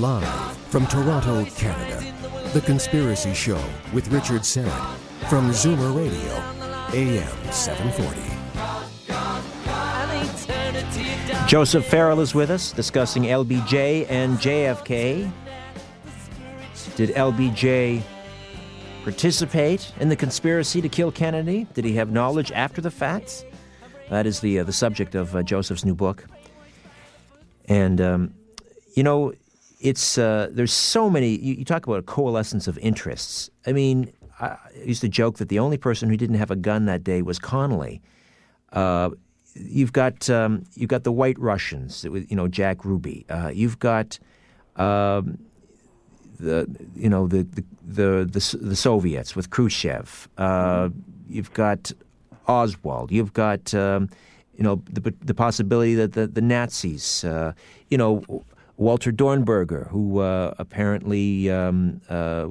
Live from Toronto, Canada, The Conspiracy Show with Richard Syrett from Zoomer Radio, A M seven forty. Joseph Farrell is with us discussing L B J and J F K. Did L B J participate in the conspiracy to kill Kennedy? Did he have knowledge after the fact? That is the uh, the subject of uh, Joseph's new book. And, um, you know... it's uh, there's so many. You, you talk about a coalescence of interests. I mean, I used to joke that the only person who didn't have a gun that day was Connally. Uh, you've got um, you've got the White Russians, you know, Jack Ruby. Uh, you've got um, the you know the the the, the, the Soviets with Khrushchev. Uh, you've got Oswald. You've got um, you know the the possibility that the the Nazis. Uh, you know. Walter Dornberger, who uh, apparently um, uh,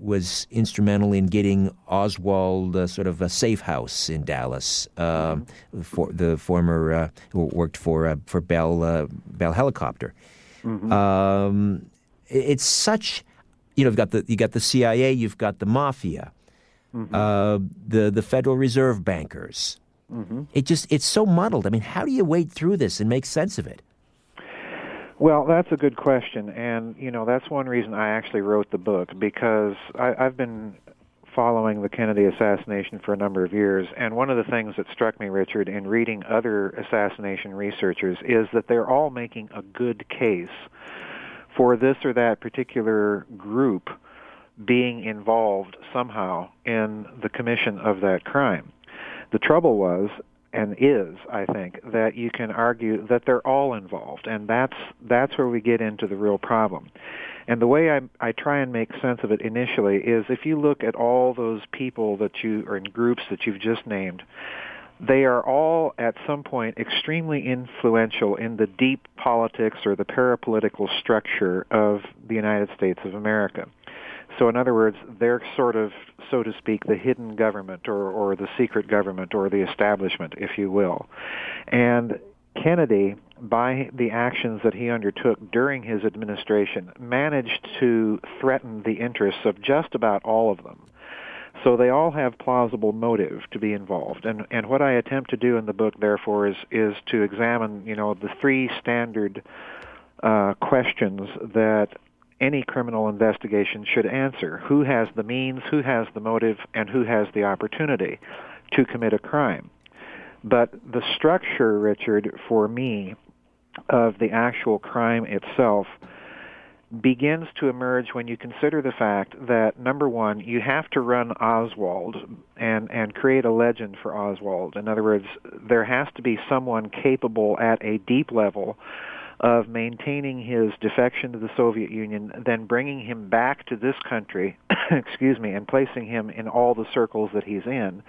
was instrumental in getting Oswald uh, sort of a safe house in Dallas, uh, for the former uh, who worked for uh, for Bell uh, Bell Helicopter. Mm-hmm. Um, it's such, you know, you've got the you got the C I A, you've got the mafia, mm-hmm. uh, the the Federal Reserve bankers. Mm-hmm. It just it's so muddled. I mean, how do you wade through this and make sense of it? Well, that's a good question, and, you know, that's one reason I actually wrote the book, because I, I've been following the Kennedy assassination for a number of years, and one of the things that struck me, Richard, in reading other assassination researchers is that they're all making a good case for this or that particular group being involved somehow in the commission of that crime. The trouble was, and is, I think, that you can argue that they're all involved, and that's that's where we get into the real problem. And the way I, I try and make sense of it initially is if you look at all those people that you or in groups that you've just named, they are all at some point extremely influential in the deep politics or the parapolitical structure of the United States of America. So in other words, they're sort of, so to speak, the hidden government or, or the secret government or the establishment, if you will. And Kennedy, by the actions that he undertook during his administration, managed to threaten the interests of just about all of them. So they all have plausible motive to be involved. And and what I attempt to do in the book, therefore, is is to examine, you know, the three standard uh, questions that any criminal investigation should answer. Who has the means, who has the motive, and who has the opportunity to commit a crime? But the structure, Richard, for me, of the actual crime itself begins to emerge when you consider the fact that, number one, you have to run Oswald and, and create a legend for Oswald. In other words, there has to be someone capable at a deep level of maintaining his defection to the Soviet Union, then bringing him back to this country, excuse me, and placing him in all the circles that he's in.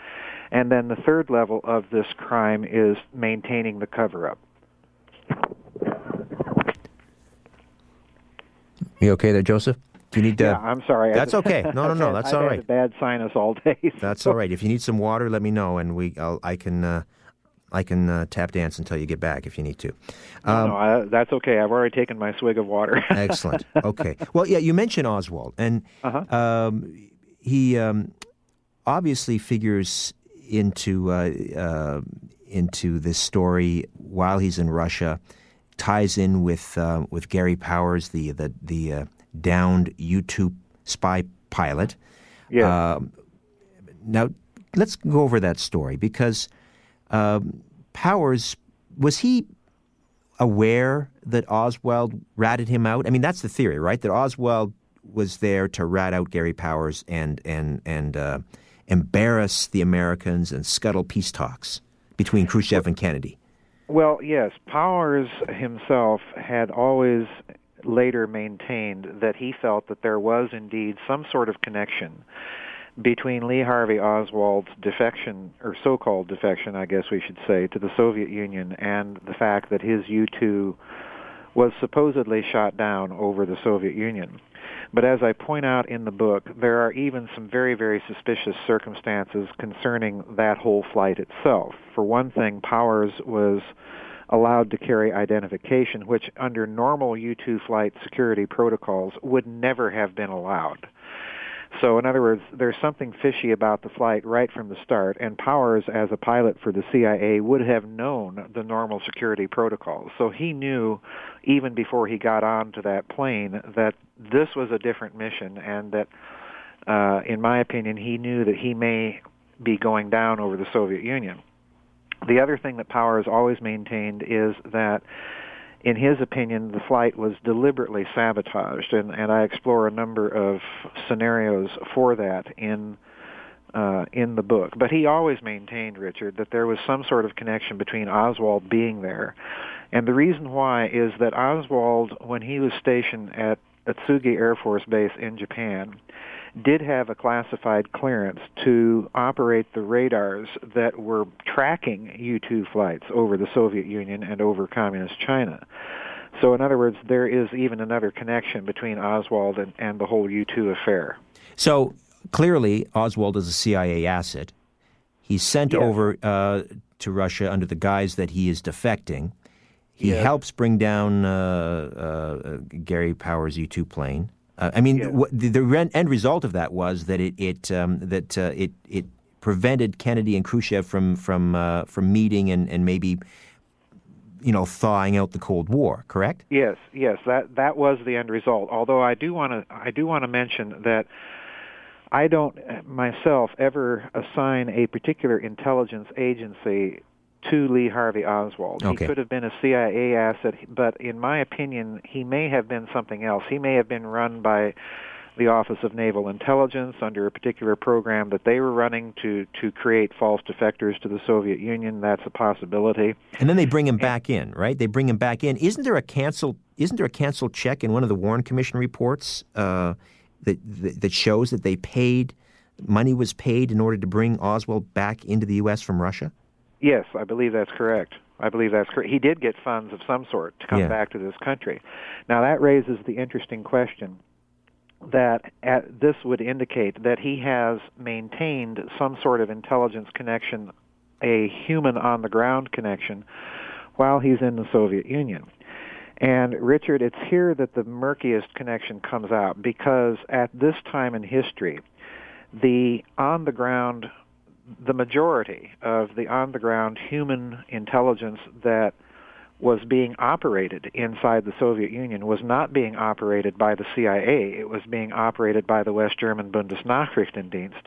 And then the third level of this crime is maintaining the cover-up. You okay there, Joseph? Do you need to... Yeah, I'm sorry. That's okay. No, no, no, that's all right. I've had a bad sinus all day. So. That's all right. If you need some water, let me know, and we, I'll, I can... Uh... I can uh, tap dance until you get back if you need to. Um, no, no I, that's okay. I've already taken my swig of water. Excellent. Okay. Well, yeah, you mentioned Oswald, and uh-huh. um, he um, obviously figures into uh, uh, into this story while he's in Russia. Ties in with uh, with Gary Powers, the the the uh, downed U two spy pilot. Yeah. Um, now let's go over that story because. Um, Powers, was he aware that Oswald ratted him out? I mean, that's the theory, right? That Oswald was there to rat out Gary Powers and and and uh, embarrass the Americans and scuttle peace talks between Khrushchev and Kennedy. Well, yes. Powers himself had always later maintained that he felt that there was indeed some sort of connection between Lee Harvey Oswald's defection, or so-called defection, I guess we should say, to the Soviet Union and the fact that his U two was supposedly shot down over the Soviet Union. But as I point out in the book, there are even some very, very suspicious circumstances concerning that whole flight itself. For one thing, Powers was allowed to carry identification, which under normal U two flight security protocols would never have been allowed. So, in other words, there's something fishy about the flight right from the start, and Powers, as a pilot for the C I A, would have known the normal security protocols. So he knew, even before he got onto that plane, that this was a different mission and that, uh, in my opinion, he knew that he may be going down over the Soviet Union. The other thing that Powers always maintained is that in his opinion, the flight was deliberately sabotaged, and, and I explore a number of scenarios for that in uh, in the book. But he always maintained, Richard, that there was some sort of connection between Oswald being there. And the reason why is that Oswald, when he was stationed at Atsugi Air Force Base in Japan, did have a classified clearance to operate the radars that were tracking U two flights over the Soviet Union and over Communist China. So in other words, there is even another connection between Oswald and, and the whole U two affair. So clearly, Oswald is a C I A asset. He's sent yeah. over uh, to Russia under the guise that he is defecting. He yeah. helps bring down uh, uh, Gary Powers' U two plane. Uh, I mean, yeah. the, the end result of that was that it it um, that uh, it it prevented Kennedy and Khrushchev from from uh, from meeting and, and maybe, you know, thawing out the Cold War. Correct? Yes, yes. That that was the end result. Although I do want to I do want to mention that I don't myself ever assign a particular intelligence agency to Lee Harvey Oswald. Okay. He could have been a C I A asset, but in my opinion, he may have been something else. He may have been run by the Office of Naval Intelligence under a particular program that they were running to, to create false defectors to the Soviet Union. That's a possibility. And then they bring him and, back in, right? They bring him back in. Isn't there a cancel? Isn't there a cancel check in one of the Warren Commission reports uh, that, that that shows that they paid money was paid in order to bring Oswald back into the U S from Russia? Yes, I believe that's correct. I believe that's correct. He did get funds of some sort to come yeah. back to this country. Now, that raises the interesting question that at, this would indicate that he has maintained some sort of intelligence connection, a human on-the-ground connection, while he's in the Soviet Union. And, Richard, it's here that the murkiest connection comes out, because at this time in history, the on-the-ground the majority of the on-the-ground human intelligence that was being operated inside the Soviet Union was not being operated by the C I A. It was being operated by the West German Bundesnachrichtendienst,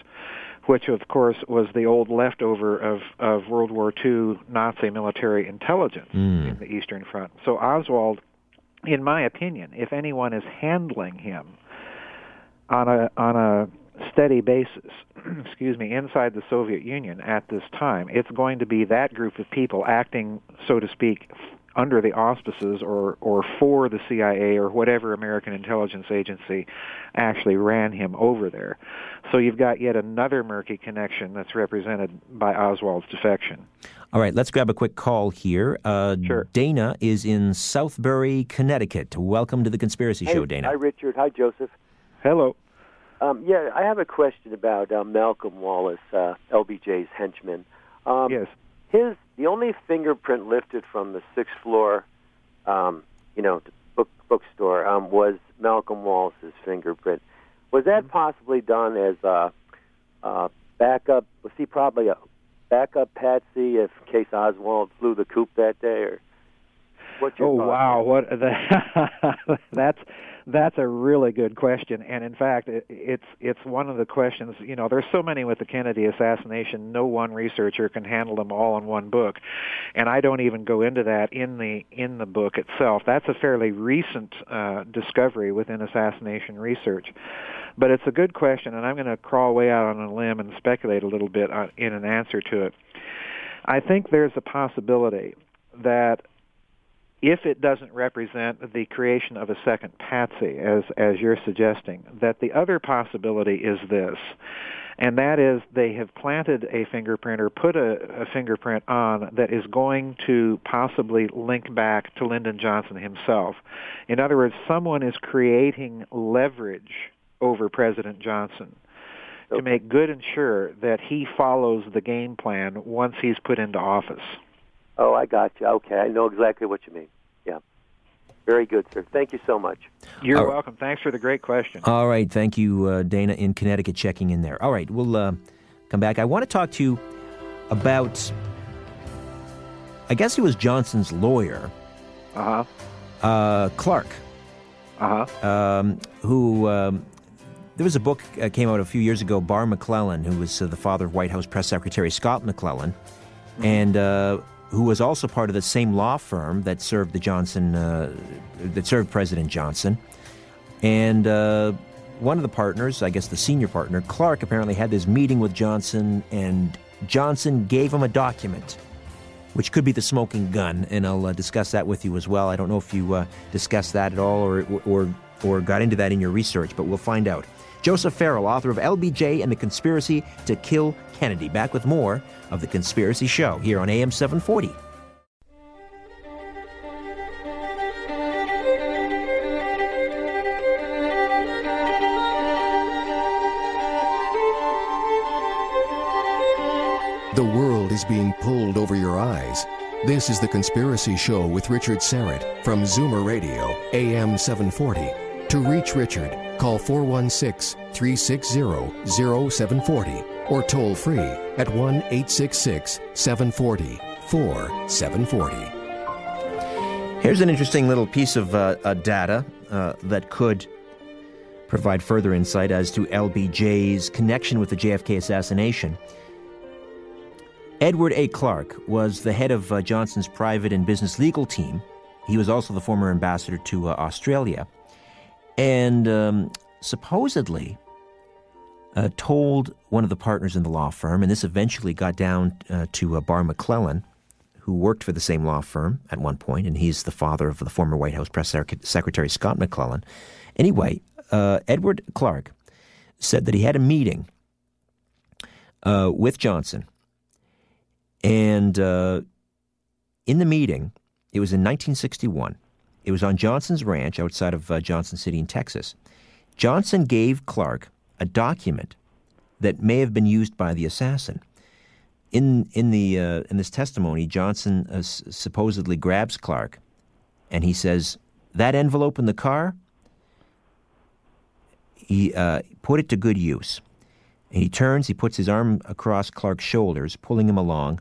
which, of course, was the old leftover of, of World War Two Nazi military intelligence mm. in the Eastern Front. So Oswald, in my opinion, if anyone is handling him on a on a steady basis, excuse me, inside the Soviet Union at this time, it's going to be that group of people acting, so to speak, under the auspices or, or for the C I A or whatever American intelligence agency actually ran him over there. So you've got yet another murky connection that's represented by Oswald's defection. All right, let's grab a quick call here. Uh, sure. Dana is in Southbury, Connecticut. Welcome to The Conspiracy Show, Dana. Hi, Richard. Hi, Joseph. Hello. Um, yeah, I have a question about uh, Malcolm Wallace, uh, L B J's henchman. Um, yes. His the only fingerprint lifted from the sixth floor, um, you know, book bookstore um, was Malcolm Wallace's fingerprint. Was that mm-hmm. possibly done as a, a backup? Was he probably a backup patsy if in case Oswald flew the coop that day? Or what's your oh thought? Wow! What the, that's. That's a really good question, and in fact, it, it's it's one of the questions, you know, there's so many with the Kennedy assassination, no one researcher can handle them all in one book, and I don't even go into that in the in the book itself. That's a fairly recent uh, discovery within assassination research, but it's a good question, and I'm going to crawl way out on a limb and speculate a little bit on, in an answer to it. I think there's a possibility that if it doesn't represent the creation of a second patsy, as as you're suggesting, that the other possibility is this, and that is they have planted a fingerprint or put a, a fingerprint on that is going to possibly link back to Lyndon Johnson himself. In other words, someone is creating leverage over President Johnson okay. to make good and sure that he follows the game plan once he's put into office. Oh, I got you. Okay, I know exactly what you mean. Yeah. Very good, sir. Thank you so much. You're All welcome. Right. Thanks for the great question. All right. Thank you, uh, Dana, in Connecticut, checking in there. All right. We'll uh, come back. I want to talk to you about, I guess it was Johnson's lawyer, uh-huh. uh, Clark, uh-huh. um, who, um, there was a book that uh, came out a few years ago, Barr McClellan, who was uh, the father of White House Press Secretary Scott McClellan. And uh, who was also part of the same law firm that served the Johnson, uh, that served President Johnson. And uh, one of the partners, I guess the senior partner, Clark, apparently had this meeting with Johnson, and Johnson gave him a document, which could be the smoking gun, and I'll uh, discuss that with you as well. I don't know if you uh, discussed that at all or, or or got into that in your research, but we'll find out. Joseph Farrell, author of L B J and the Conspiracy to Kill Kennedy. Back with more of The Conspiracy Show here on A M seven forty. The world is being pulled over your eyes. This is The Conspiracy Show with Richard Syrett from Zoomer Radio, A M seven forty. To reach Richard, call four one six, three six zero, zero seven four zero or toll free at one eight six six, seven four zero, four seven four zero. Here's an interesting little piece of uh, uh, data uh, that could provide further insight as to L B J's connection with the J F K assassination. Edward A. Clark was the head of uh, Johnson's private and business legal team. He was also the former ambassador to uh, Australia. And um, supposedly uh, told one of the partners in the law firm, and this eventually got down uh, to uh, Barr McClellan, who worked for the same law firm at one point, and he's the father of the former White House press sec- secretary Scott McClellan. Anyway, uh, Edward Clark said that he had a meeting uh, with Johnson. And uh, in the meeting, it was in nineteen sixty-one. It was on Johnson's ranch outside of uh, Johnson City in Texas. Johnson gave Clark a document that may have been used by the assassin. In in the uh, in this testimony, Johnson uh, s- supposedly grabs Clark, and he says, "That envelope in the car, he uh, put it to good use." And he turns, he puts his arm across Clark's shoulders, pulling him along.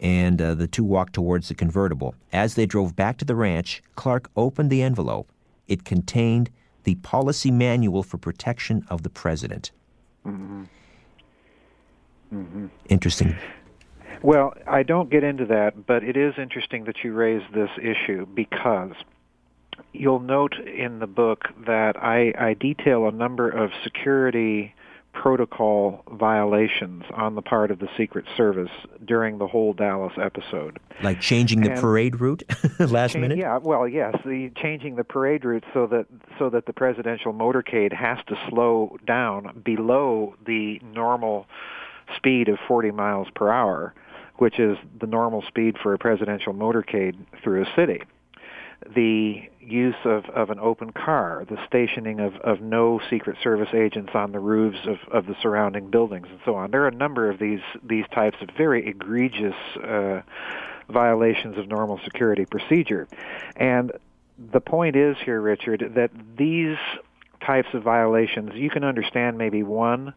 And uh, the two walked towards the convertible. As they drove back to the ranch, Clark opened the envelope. It contained the policy manual for protection of the president. Mm-hmm. Mm-hmm. Interesting. Well, I don't get into that, but it is interesting that you raise this issue, because you'll note in the book that I, I detail a number of security protocol violations on the part of the Secret Service during the whole Dallas episode. Like changing the and parade route last change, minute? Yeah, well, yes, the changing the parade route so that so that the presidential motorcade has to slow down below the normal speed of forty miles per hour, which is the normal speed for a presidential motorcade through a city. The use of, of an open car, the stationing of, of no Secret Service agents on the roofs of, of the surrounding buildings, and so on. There are a number of these these types of very egregious uh, violations of normal security procedure. And the point is here, Richard, that these types of violations, you can understand maybe one,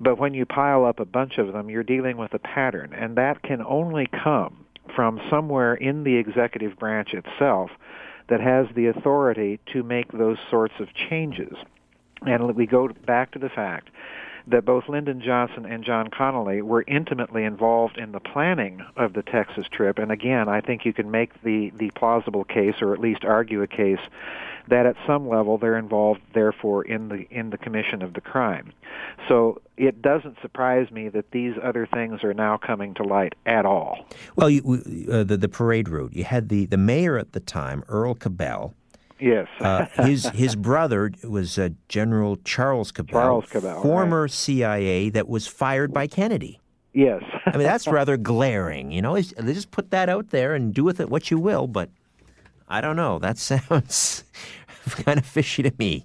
but when you pile up a bunch of them, you're dealing with a pattern, and that can only come from somewhere in the executive branch itself that has the authority to make those sorts of changes. And we go back to the fact that both Lyndon Johnson and John Connally were intimately involved in the planning of the Texas trip. And again, I think you can make the, the plausible case, or at least argue a case, that at some level they're involved, therefore, in the in the commission of the crime. So it doesn't surprise me that these other things are now coming to light at all. Well, you, uh, the, the parade route, you had the, the mayor at the time, Earl Cabell. Yes. uh, his his brother was uh, General Charles Cabell, Charles Cabell former right. C I A that was fired by Kennedy. Yes. I mean, that's rather glaring, you know. It's, they just put that out there and do with it what you will, but I don't know. That sounds kind of fishy to me.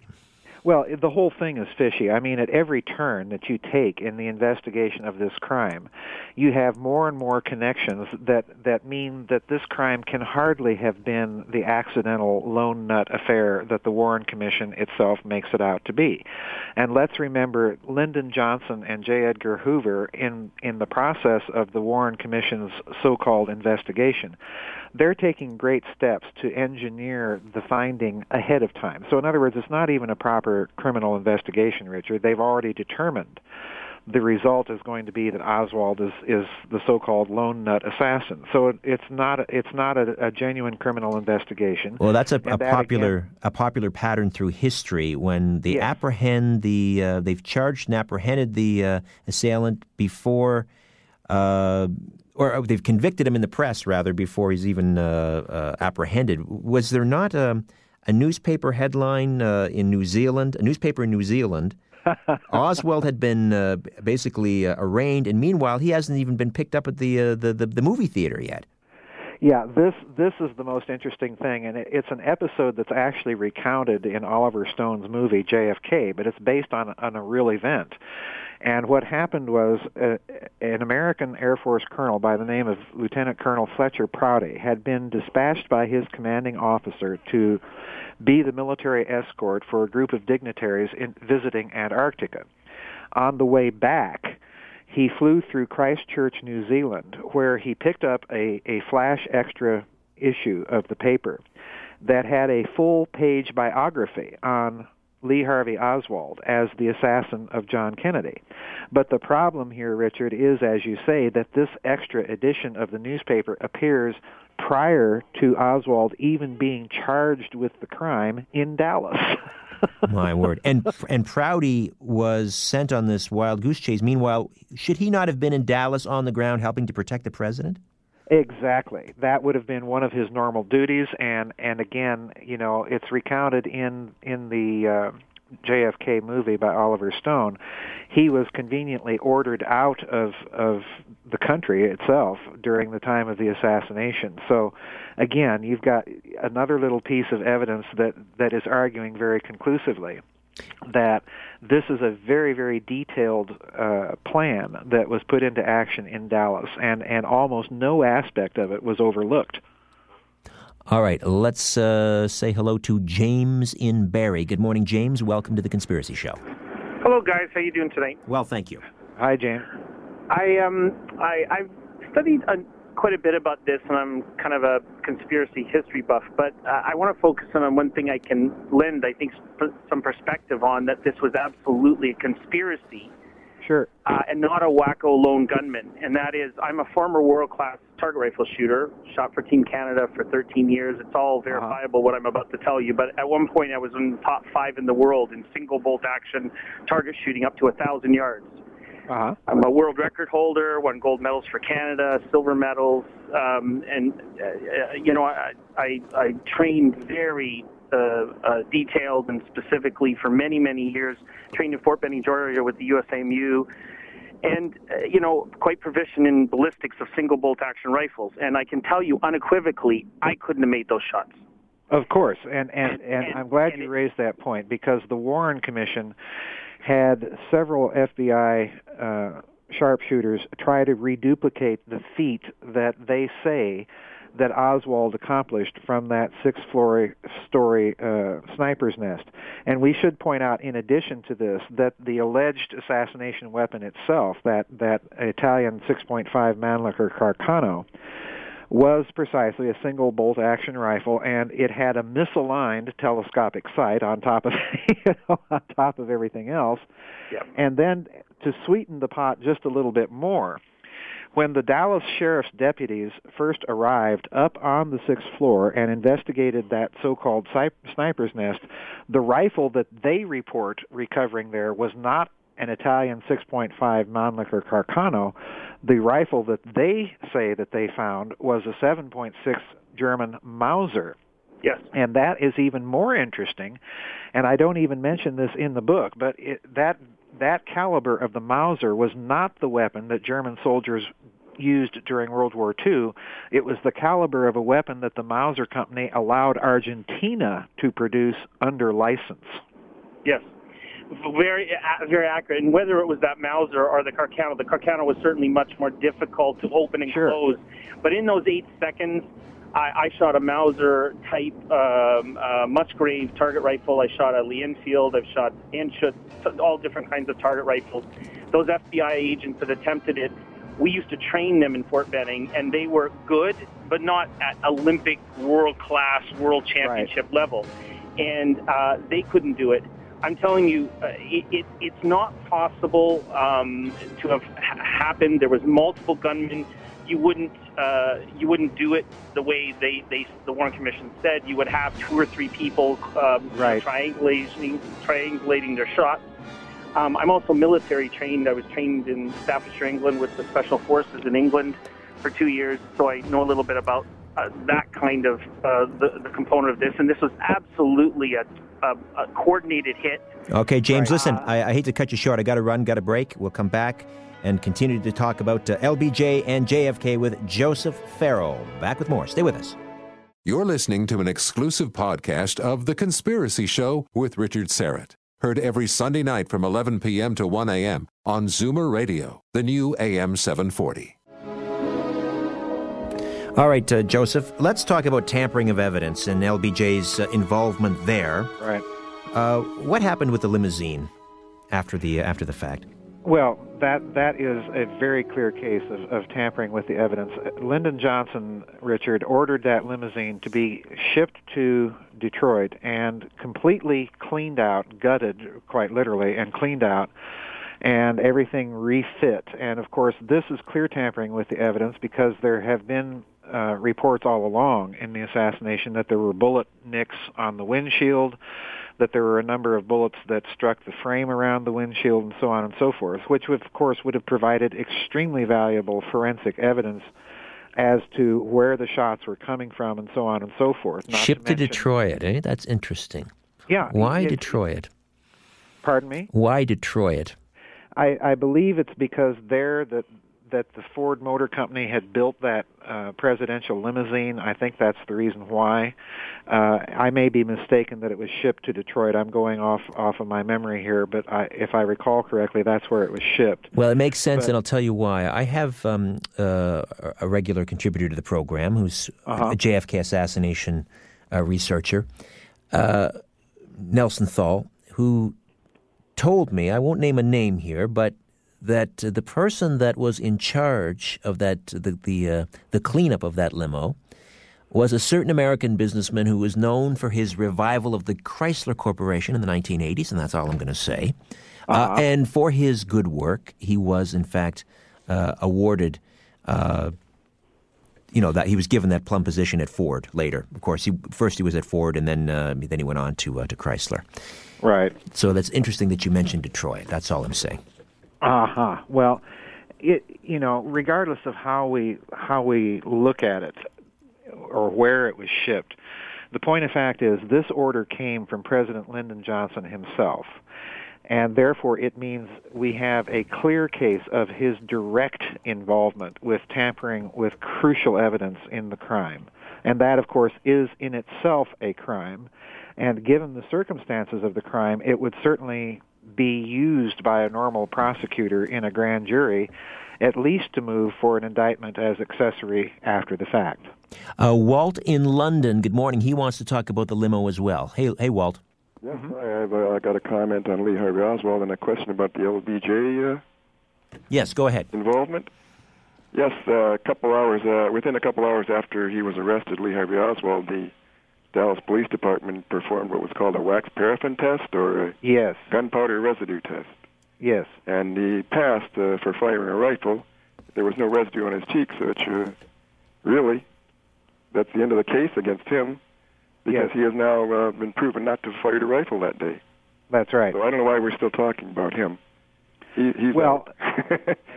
Well, the whole thing is fishy. I mean, at every turn that you take in the investigation of this crime, you have more and more connections that, that mean that this crime can hardly have been the accidental lone nut affair that the Warren Commission itself makes it out to be. And let's remember, Lyndon Johnson and J. Edgar Hoover, in, in the process of the Warren Commission's so-called investigation, they're taking great steps to engineer the finding ahead of time. So in other words, it's not even a proper criminal investigation, Richard. They've already determined the result is going to be that Oswald is, is the so-called lone nut assassin. So it, it's not a, it's not a, a genuine criminal investigation. Well, that's a, a that popular again, a popular pattern through history when they yes. apprehend the uh, they've charged and apprehended the uh, assailant before, uh, or they've convicted him in the press rather before he's even uh, uh, apprehended. Was there not a, a newspaper headline uh, in New Zealand? A newspaper in New Zealand. Oswald had been uh, basically uh, arraigned, and meanwhile, he hasn't even been picked up at the, uh, the, the the movie theater yet. Yeah, this this is the most interesting thing, and it, it's an episode that's actually recounted in Oliver Stone's movie J F K, but it's based on, on a real event. And what happened was uh, an American Air Force colonel by the name of Lieutenant Colonel Fletcher Prouty had been dispatched by his commanding officer to be the military escort for a group of dignitaries in, visiting Antarctica. On the way back, he flew through Christchurch, New Zealand, where he picked up a, a flash extra issue of the paper that had a full-page biography on Lee Harvey Oswald as the assassin of John Kennedy. But the problem here, Richard, is, as you say, that this extra edition of the newspaper appears prior to Oswald even being charged with the crime in Dallas. My word. And and Prouty was sent on this wild goose chase. Meanwhile, should he not have been in Dallas on the ground helping to protect the president? Exactly. That would have been one of his normal duties, and, and again, you know, it's recounted in in the uh, J F K movie by Oliver Stone. He was conveniently ordered out of of the country itself during the time of the assassination. So, again, you've got another little piece of evidence that, that is arguing very conclusively that this is a very, very detailed uh, plan that was put into action in Dallas, and, and almost no aspect of it was overlooked. All right, let's uh, say hello to James in Barrie. Good morning, James. Welcome to The Conspiracy Show. Hello, guys. How you doing tonight? Well, thank you. Hi, James. I um I I've studied a, quite a bit about this, and I'm kind of a conspiracy history buff, but uh, I want to focus on one thing I can lend, I think, sp- some perspective on, that this was absolutely a conspiracy. Sure. Uh, and not a wacko lone gunman, and that is, I'm a former world-class target rifle shooter, shot for Team Canada for thirteen years. It's all verifiable, uh-huh. what I'm about to tell you, but at one point I was in the top five in the world in single-bolt action target shooting up to one thousand yards. Uh-huh. I'm a world record holder, won gold medals for Canada, silver medals, um, and, uh, you know, I, I, I trained very uh, uh, detailed and specifically for many, many years, trained in Fort Benning, Georgia with the U S A M U, and, uh, you know, quite proficient in ballistics of single-bolt action rifles. And I can tell you unequivocally, I couldn't have made those shots. Of course, and, and, and, and, and I'm glad and you it, raised that point, because the Warren Commission had several F B I uh, sharpshooters try to reduplicate the feat that they say that Oswald accomplished from that six-story uh, sniper's nest. And we should point out, in addition to this, that the alleged assassination weapon itself, that, that Italian six point five Mannlicher Carcano, was precisely a single-bolt action rifle, and it had a misaligned telescopic sight on top of you know, on top of everything else. Yep. And then, to sweeten the pot just a little bit more, when the Dallas sheriff's deputies first arrived up on the sixth floor and investigated that so-called sniper's nest, the rifle that they report recovering there was not an Italian six point five Mannlicher Carcano. The rifle that they say that they found was a seven point six German Mauser. Yes. And that is even more interesting, and I don't even mention this in the book, but it, that that caliber of the Mauser was not the weapon that German soldiers used during World War Two. It was the caliber of a weapon that the Mauser Company allowed Argentina to produce under license. Yes. Very, very accurate. And whether it was that Mauser or the Carcano, the Carcano was certainly much more difficult to open and sure. close. But in those eight seconds, I, I shot a Mauser type um, uh, Musgrave target rifle. I shot a Lee Enfield. I've shot Anschutz, all different kinds of target rifles. Those F B I agents that attempted it, we used to train them in Fort Benning, and they were good, but not at Olympic world class, world championship right. level. And uh, they couldn't do it. I'm telling you, uh, it, it, it's not possible um, to have ha- happened. There was multiple gunmen. You wouldn't, uh, you wouldn't do it the way they, they, the Warren Commission said. You would have two or three people um, right. triangulating, triangulating their shots. Um, I'm also military trained. I was trained in Staffordshire, England, with the Special Forces in England for two years, so I know a little bit about uh, that kind of uh, the, the component of this. And this was absolutely a, a, a coordinated hit. Okay, James, right. listen, uh, I, I hate to cut you short. I got to run, got a break. We'll come back and continue to talk about uh, L B J and J F K with Joseph Farrell. Back with more. Stay with us. You're listening to an exclusive podcast of The Conspiracy Show with Richard Syrett. Heard every Sunday night from eleven p.m. to one a.m. on Zoomer Radio, the new A M seven forty. All right, uh, Joseph, let's talk about tampering of evidence and L B J's uh, involvement there. Right. Uh, what happened with the limousine after the uh, after the fact? Well, that that is a very clear case of, of tampering with the evidence. Lyndon Johnson, Richard, ordered that limousine to be shipped to Detroit and completely cleaned out, gutted quite literally, and cleaned out, and everything refit. And, of course, this is clear tampering with the evidence because there have been uh, reports all along in the assassination that there were bullet nicks on the windshield, that there were a number of bullets that struck the frame around the windshield and so on and so forth, which would, of course, would have provided extremely valuable forensic evidence as to where the shots were coming from and so on and so forth. Shipped to, to Detroit, eh? That's interesting. Yeah. Why it, Detroit? Pardon me? Why Detroit? I, I believe it's because there that that the Ford Motor Company had built that uh, presidential limousine. I think that's the reason why. Uh, I may be mistaken that it was shipped to Detroit. I'm going off, off of my memory here, but I, if I recall correctly, that's where it was shipped. Well, it makes sense, but, and I'll tell you why. I have um, uh, a regular contributor to the program who's uh-huh. a J F K assassination uh, researcher, uh, Nelson Thall, who told me, I won't name a name here, but that the person that was in charge of that the the, uh, the cleanup of that limo was a certain American businessman who was known for his revival of the Chrysler Corporation in the nineteen eighties, and that's all I'm going to say. Uh-huh. Uh, and for his good work, he was in fact uh, awarded. Uh, you know that he was given that plum position at Ford later. Of course, he first he was at Ford, and then uh, then he went on to uh, to Chrysler. Right. So that's interesting that you mentioned Detroit. That's all I'm saying. Aha. Uh-huh. Well, it you know, regardless of how we how we look at it or where it was shipped, the point of fact is this order came from President Lyndon Johnson himself, and therefore it means we have a clear case of his direct involvement with tampering with crucial evidence in the crime. And that, of course, is in itself a crime, and given the circumstances of the crime, it would certainly be used by a normal prosecutor in a grand jury, at least to move for an indictment as accessory after the fact. Uh, Walt in London, good morning. He wants to talk about the limo as well. Hey, hey, Walt. Yes, mm-hmm. I have uh, I got a comment on Lee Harvey Oswald and a question about the L B J. Uh, yes, go ahead. Involvement. Yes, uh, a couple hours uh, within a couple hours after he was arrested, Lee Harvey Oswald, the Dallas Police Department performed what was called a wax paraffin test or a yes. gunpowder residue test. Yes. And he passed uh, for firing a rifle. There was no residue on his cheeks, which uh, really, that's the end of the case against him because yes. he has now uh, been proven not to have fired a rifle that day. That's right. So I don't know why we're still talking about him. He, he's well,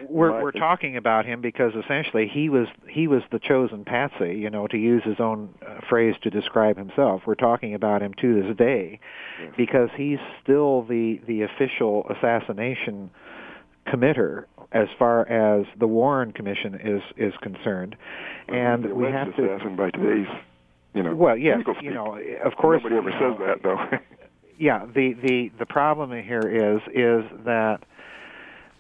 we're we're talking about him because essentially he was he was the chosen patsy, you know, to use his own uh, phrase to describe himself. We're talking about him to this day yes. because he's still the the official assassination committer as far as the Warren Commission is is concerned, and, and we have to assassin by today's, you know, well, yes, you know, of course, nobody ever says know, that though. yeah, the the the problem here is is that.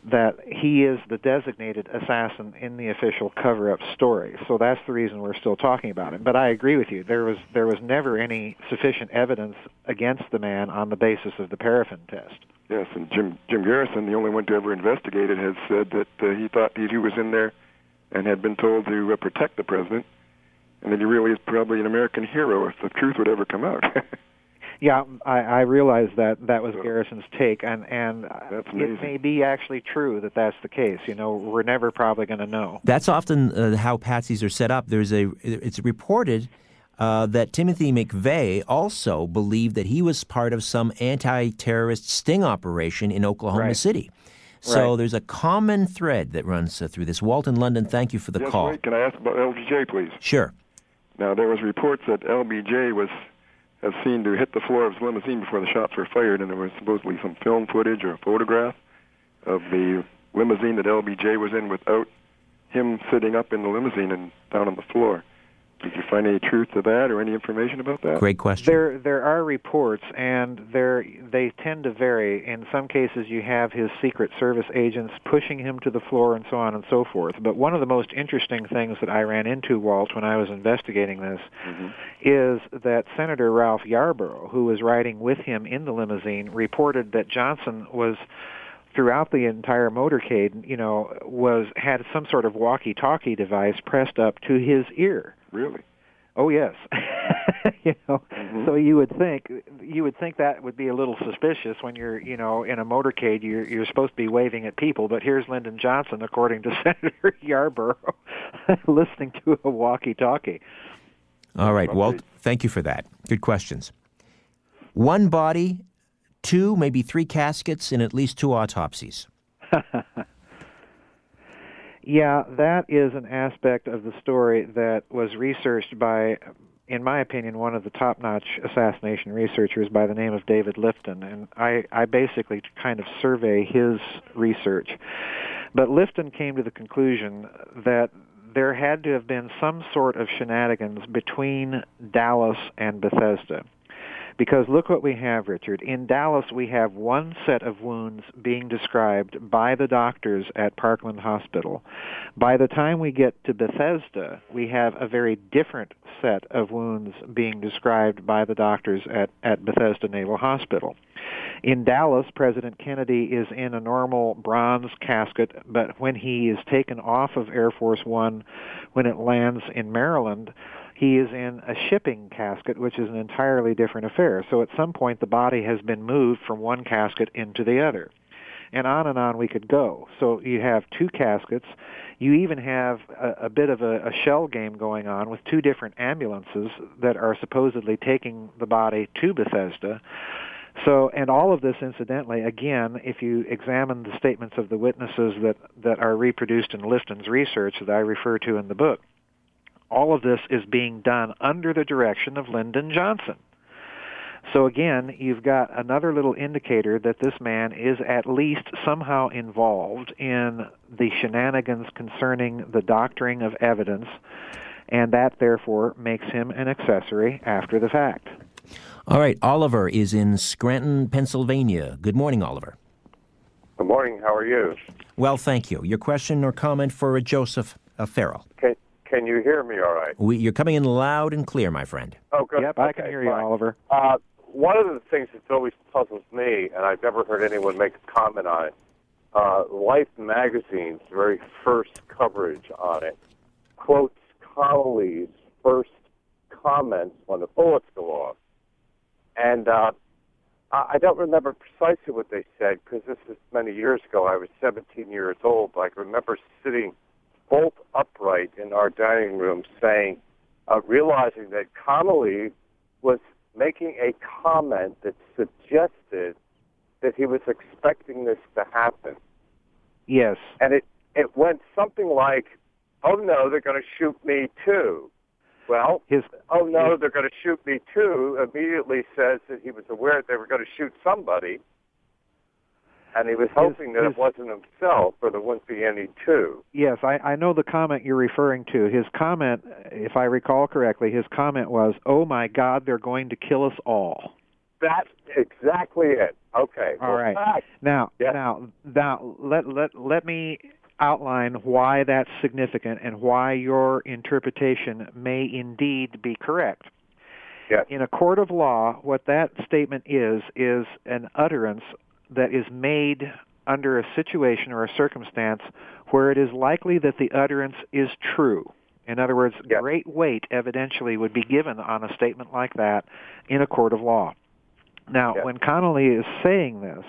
that he is the designated assassin in the official cover-up story. So that's the reason we're still talking about him. But I agree with you. There was there was never any sufficient evidence against the man on the basis of the paraffin test. Yes, and Jim Jim Garrison, the only one to ever investigate it, has said that uh, he thought that he was in there and had been told to uh, protect the president, and that he really is probably an American hero if the truth would ever come out. Yeah, I, I realize that that was yeah. Garrison's take, and, and it may be actually true that that's the case. You know, we're never probably going to know. That's often uh, how patsies are set up. There's a, it's reported uh, that Timothy McVeigh also believed that he was part of some anti-terrorist sting operation in Oklahoma right. City. So right. there's a common thread that runs uh, through this. Walton London, thank you for the yes, call. Wait, can I ask about L B J, please? Sure. Now, there was reports that L B J was as seen to hit the floor of his limousine before the shots were fired, and there was supposedly some film footage or a photograph of the limousine that L B J was in without him sitting up in the limousine and down on the floor. Did you find any truth to that or any information about that? Great question. There there are reports, and there they tend to vary. In some cases, you have his Secret Service agents pushing him to the floor and so on and so forth. But one of the most interesting things that I ran into, Walt, when I was investigating this, mm-hmm. is that Senator Ralph Yarborough, who was riding with him in the limousine, reported that Johnson was... throughout the entire motorcade, you know, was had some sort of walkie-talkie device pressed up to his ear. Really? Oh yes. You know, mm-hmm. so you would think you would think that would be a little suspicious when you're, you know, in a motorcade. You're you're supposed to be waving at people, but here's Lyndon Johnson, according to Senator Yarborough, listening to a walkie-talkie. All right, Walt. Thank you for that. Good questions. One body. Two, maybe three caskets, and at least two autopsies. Yeah, that is an aspect of the story that was researched by, in my opinion, one of the top-notch assassination researchers by the name of David Lifton. And I, I basically kind of survey his research. But Lifton came to the conclusion that there had to have been some sort of shenanigans between Dallas and Bethesda. Because look what we have, Richard. In Dallas, we have one set of wounds being described by the doctors at Parkland Hospital. By the time we get to Bethesda, we have a very different set of wounds being described by the doctors at, at Bethesda Naval Hospital. In Dallas, President Kennedy is in a normal bronze casket, but when he is taken off of Air Force One, when it lands in Maryland, he is in a shipping casket, which is an entirely different affair. So at some point, the body has been moved from one casket into the other. And on and on we could go. So you have two caskets. You even have a, a bit of a, a shell game going on with two different ambulances that are supposedly taking the body to Bethesda. So, and all of this, incidentally, again, if you examine the statements of the witnesses that, that are reproduced in Lifton's research that I refer to in the book, all of this is being done under the direction of Lyndon Johnson. So again, you've got another little indicator that this man is at least somehow involved in the shenanigans concerning the doctoring of evidence, and that therefore makes him an accessory after the fact. All right, Oliver is in Scranton, Pennsylvania. Good morning, Oliver. Good morning. How are you? Well, thank you. Your question or comment for Joseph Farrell? Okay. Can you hear me all right? We, you're coming in loud and clear, my friend. Oh, good. Yep, okay, I can hear you, fine. Oliver. Uh, one of the things that's always puzzles me, and I've never heard anyone make a comment on it, uh, Life magazine's very first coverage on it quotes Connally's first comments when the bullets go off. And uh, I don't remember precisely what they said, because this is many years ago. I was seventeen years old. I can remember sitting bolt upright in our dining room saying, uh, realizing that Connally was making a comment that suggested that he was expecting this to happen. Yes. And it, it went something like, oh, no, they're going to shoot me, too. Well, his, oh, no, his, they're going to shoot me, too, immediately says that he was aware they were going to shoot somebody, and he was hoping his, that his, it wasn't himself, or there wouldn't be any two. Yes, I, I know the comment you're referring to. His comment, if I recall correctly, his comment was, oh, my God, they're going to kill us all. That's exactly it. Okay. All well, right. I, now, yes. now, now, let, let, let me outline why that's significant and why your interpretation may indeed be correct. Yes. In a court of law, what that statement is, is an utterance that is made under a situation or a circumstance where it is likely that the utterance is true. In other words, yes. great weight evidentially would be given on a statement like that in a court of law. Now, yeah. when Connally is saying this,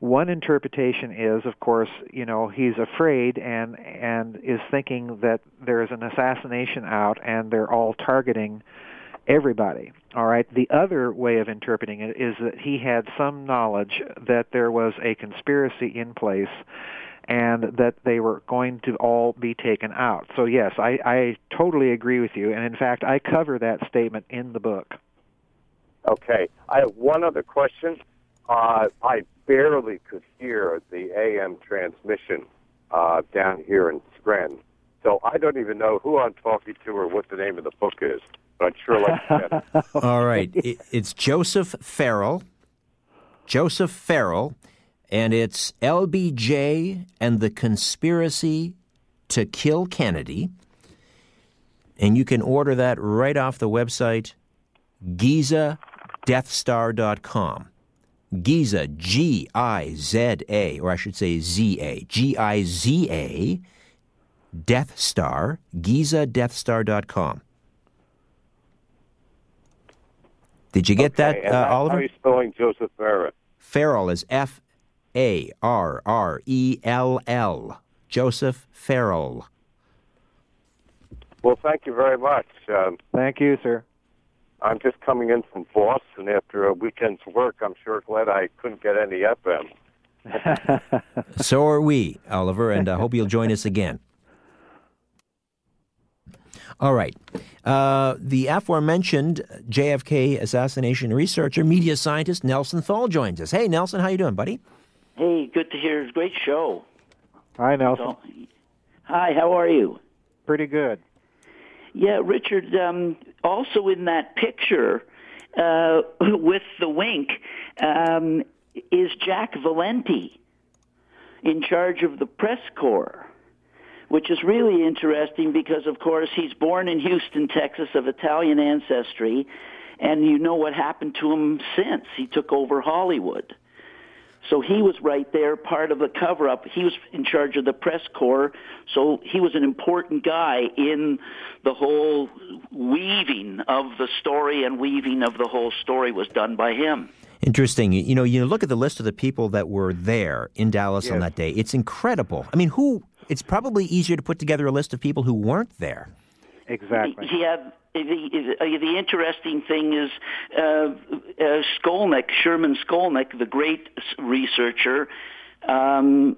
one interpretation is, of course, you know, he's afraid and and is thinking that there is an assassination out and they're all targeting everybody. All right. The other way of interpreting it is that he had some knowledge that there was a conspiracy in place and that they were going to all be taken out. So, yes, I, I totally agree with you. And, in fact, I cover that statement in the book. Okay. I have one other question. Uh, I barely could hear the A M transmission uh, down here in Scranton. So I don't even know who I'm talking to or what the name of the book is, but I'd sure like to get it. All right. It, it's Joseph Farrell. Joseph Farrell. And it's L B J and the Conspiracy to Kill Kennedy. And you can order that right off the website, Giza Death Star dot com. Giza, G I Z A, or I should say Z A, G I Z A, Death Star, Giza Death Star dot com. Did you get okay, that, uh, Oliver? How are you spelling Joseph Farrell? Farrell is F A R R E L L, Joseph Farrell. Well, thank you very much. Um, thank you, sir. I'm just coming in from Boston after a weekend's work. I'm sure glad I couldn't get any F M. So are we, Oliver, and I hope you'll join us again. All right. Uh, the aforementioned J F K assassination researcher, media scientist Nelson Thall joins us. Hey, Nelson, how you doing, buddy? Hey, good to hear. It's a great show. Hi, Nelson. So, hi, how are you? Pretty good. Yeah, Richard, um, also in that picture uh, with the wink um, is Jack Valenti in charge of the press corps, which is really interesting because, of course, he's born in Houston, Texas, of Italian ancestry, and you know what happened to him since he took over Hollywood. So he was right there, part of the cover-up. He was in charge of the press corps, so he was an important guy in the whole weaving of the story, and weaving of the whole story was done by him. Interesting. You know, you look at the list of the people that were there in Dallas yes. on that day. It's incredible. I mean, who? It's probably easier to put together a list of people who weren't there. Exactly. Yeah. The, the interesting thing is uh, uh, Skolnick, Sherman Skolnick, the great researcher, um,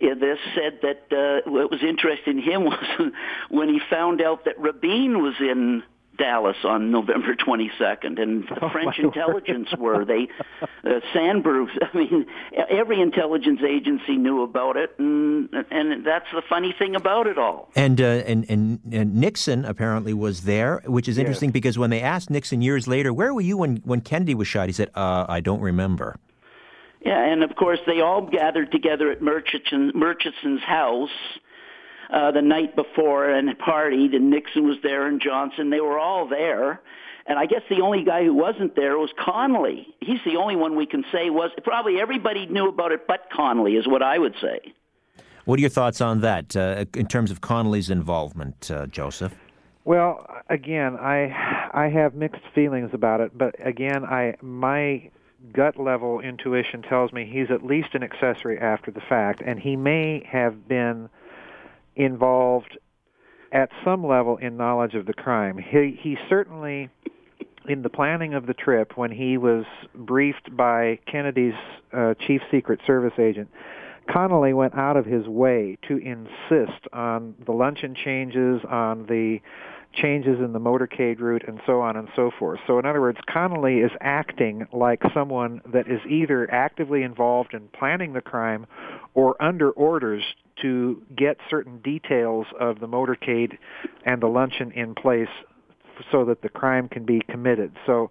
this said that uh, what was interesting to him was when he found out that Rabin was in Dallas on November twenty-second, and the oh, French intelligence were. They, uh, Sandburg, I mean, every intelligence agency knew about it, and and that's the funny thing about it all. And uh, and, and and Nixon apparently was there, which is interesting yes. because when they asked Nixon years later, where were you when, when Kennedy was shot, he said, uh, I don't remember. Yeah, and of course they all gathered together at Murchison, Murchison's house Uh, the night before and partied, and Nixon was there and Johnson. They were all there. And I guess the only guy who wasn't there was Connally. He's the only one we can say was – probably everybody knew about it but Connally is what I would say. What are your thoughts on that uh, in terms of Connally's involvement, uh, Joseph? Well, again, I I have mixed feelings about it, but again, I my gut level intuition tells me he's at least an accessory after the fact, and he may have been – involved at some level in knowledge of the crime. He he certainly, in the planning of the trip, when he was briefed by Kennedy's uh, chief Secret Service agent, Connally went out of his way to insist on the luncheon changes, on the changes in the motorcade route, and so on and so forth. So in other words, Connally is acting like someone that is either actively involved in planning the crime or under orders to get certain details of the motorcade and the luncheon in place so that the crime can be committed. So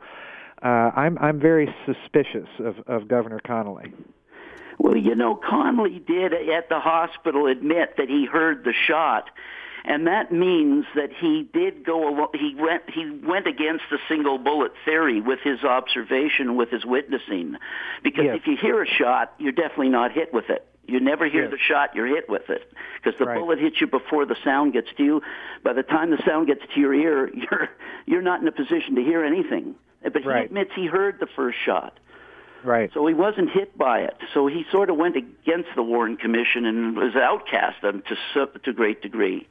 uh, I'm, I'm very suspicious of, of Governor Connally. Well, you know, Connally did at the hospital admit that he heard the shot, and that means that he did go along. He went. He went against the single bullet theory with his observation, with his witnessing, because yes. if you hear a shot, you're definitely not hit with it. You never hear yes. the shot, you're hit with it. Because the right. bullet hits you before the sound gets to you. By the time the sound gets to your ear, you're you're not in a position to hear anything. But he right. admits he heard the first shot. Right. So he wasn't hit by it. So he sort of went against the Warren Commission and was outcast them to to a great degree.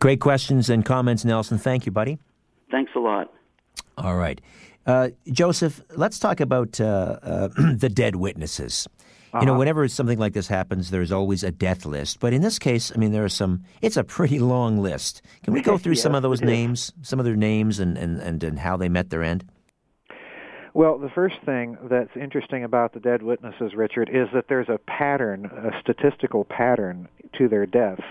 Great questions and comments, Nelson. Thank you, buddy. Thanks a lot. All right. Uh, Joseph, let's talk about uh, uh, the dead witnesses. Uh-huh. You know, whenever something like this happens, there's always a death list. But in this case, I mean, there are some – it's a pretty long list. Can we go through yeah, some of those names, some of their names and, and, and, and how they met their end? Well, the first thing that's interesting about the dead witnesses, Richard, is that there's a pattern, a statistical pattern to their deaths,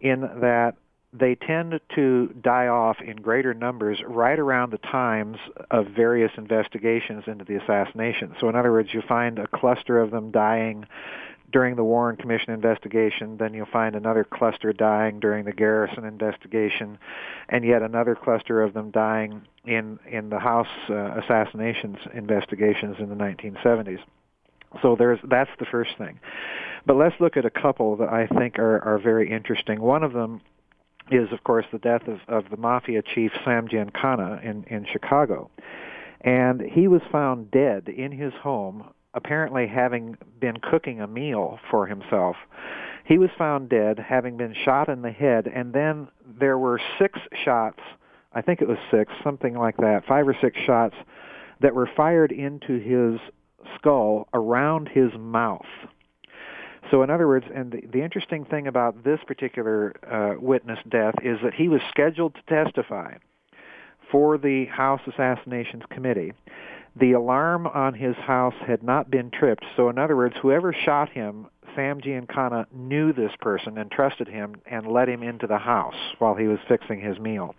in that they tend to die off in greater numbers right around the times of various investigations into the assassination. So in other words, you find a cluster of them dying during the Warren Commission investigation, then you'll find another cluster dying during the Garrison investigation, and yet another cluster of them dying in, in the House uh, assassinations investigations in the nineteen seventies. So there's that's the first thing. But let's look at a couple that I think are, are very interesting. One of them is, of course, the death of, of the mafia chief Sam Giancana in, in Chicago. And he was found dead in his home, apparently having been cooking a meal for himself. He was found dead, having been shot in the head, and then there were six shots, I think it was six, something like that, five or six shots that were fired into his skull around his mouth. So in other words, and the, the interesting thing about this particular uh, witness death is that he was scheduled to testify for the House Assassinations Committee. The alarm on his house had not been tripped. So in other words, whoever shot him, Sam Giancana, knew this person and trusted him and let him into the house while he was fixing his meal.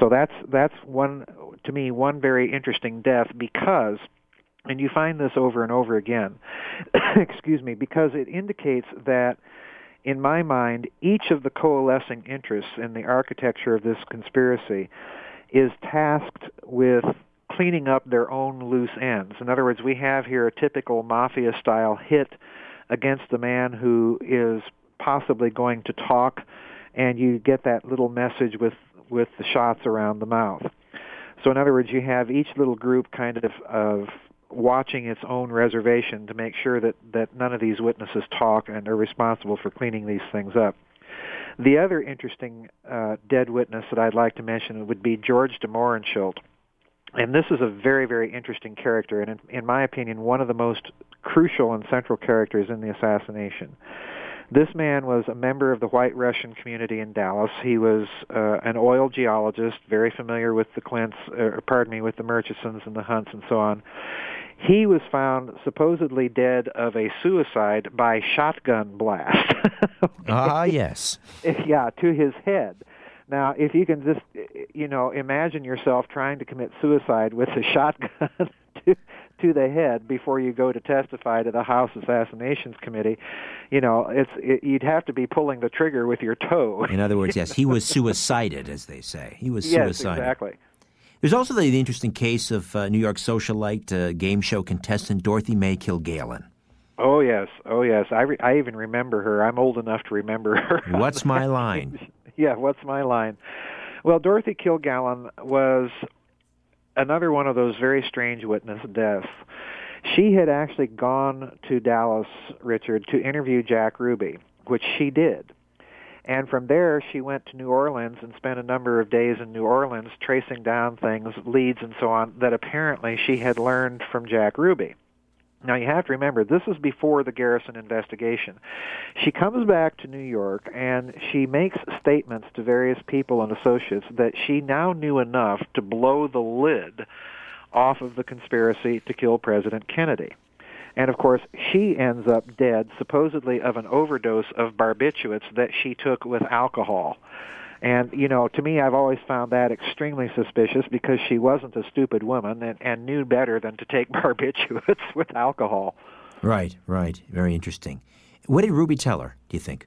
So that's, that's one, to me, one very interesting death because... And you find this over and over again, excuse me, because it indicates that, in my mind, each of the coalescing interests in the architecture of this conspiracy is tasked with cleaning up their own loose ends. In other words, we have here a typical mafia-style hit against the man who is possibly going to talk, and you get that little message with, with the shots around the mouth. So in other words, you have each little group kind of... of watching its own reservation to make sure that, that none of these witnesses talk and are responsible for cleaning these things up. The other interesting uh, dead witness that I'd like to mention would be George de Morenschild. And this is a very, very interesting character, and in, in my opinion, one of the most crucial and central characters in the assassination. This man was a member of the White Russian community in Dallas. He was uh, an oil geologist, very familiar with the Clints, uh, pardon me, with the Murchisons and the Hunts and so on. He was found supposedly dead of a suicide by shotgun blast. Ah, uh, yes. Yeah, to his head. Now, if you can just, you know, imagine yourself trying to commit suicide with a shotgun to, to the head before you go to testify to the House Assassinations Committee, you know, it's it, you'd have to be pulling the trigger with your toe. In other words, yes, he was suicided, as they say. He was suicided. Yes, exactly. There's also the, the interesting case of uh, New York socialite uh, game show contestant Dorothy May Kilgallen. Oh, yes. Oh, yes. I, re- I even remember her. I'm old enough to remember her. What's my line? Yeah, what's my line? Well, Dorothy Kilgallen was another one of those very strange witness deaths. She had actually gone to Dallas, Richard, to interview Jack Ruby, which she did. And from there, she went to New Orleans and spent a number of days in New Orleans tracing down things, leads and so on, that apparently she had learned from Jack Ruby. Now, you have to remember, this is before the Garrison investigation. She comes back to New York, and she makes statements to various people and associates that she now knew enough to blow the lid off of the conspiracy to kill President Kennedy. And, of course, she ends up dead, supposedly of an overdose of barbiturates that she took with alcohol. And, you know, to me, I've always found that extremely suspicious because she wasn't a stupid woman and, and knew better than to take barbiturates with alcohol. Right, right. Very interesting. What did Ruby tell her, do you think?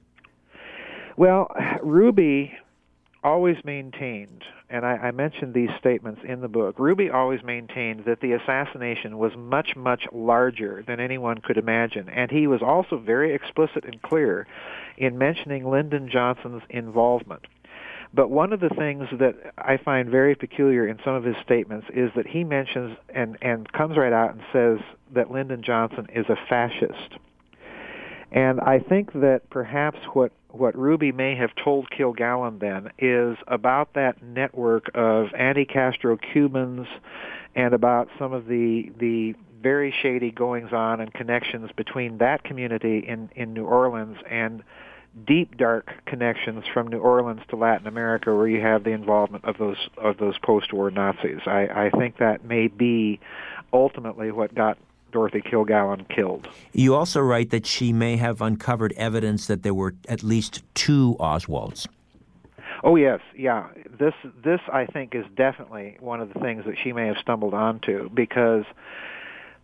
Well, Ruby always maintained, and I, I mentioned these statements in the book, Ruby always maintained that the assassination was much, much larger than anyone could imagine. And he was also very explicit and clear in mentioning Lyndon Johnson's involvement. But one of the things that I find very peculiar in some of his statements is that he mentions and, and comes right out and says that Lyndon Johnson is a fascist. And I think that perhaps what, what Ruby may have told Kilgallen then is about that network of anti-Castro Cubans and about some of the the very shady goings-on and connections between that community in, in New Orleans and deep, dark connections from New Orleans to Latin America where you have the involvement of those of those post-war Nazis. I, I think that may be ultimately what got Dorothy Kilgallen killed. You also write that she may have uncovered evidence that there were at least two Oswalds. Oh, yes, yeah. This, this I think, is definitely one of the things that she may have stumbled onto, because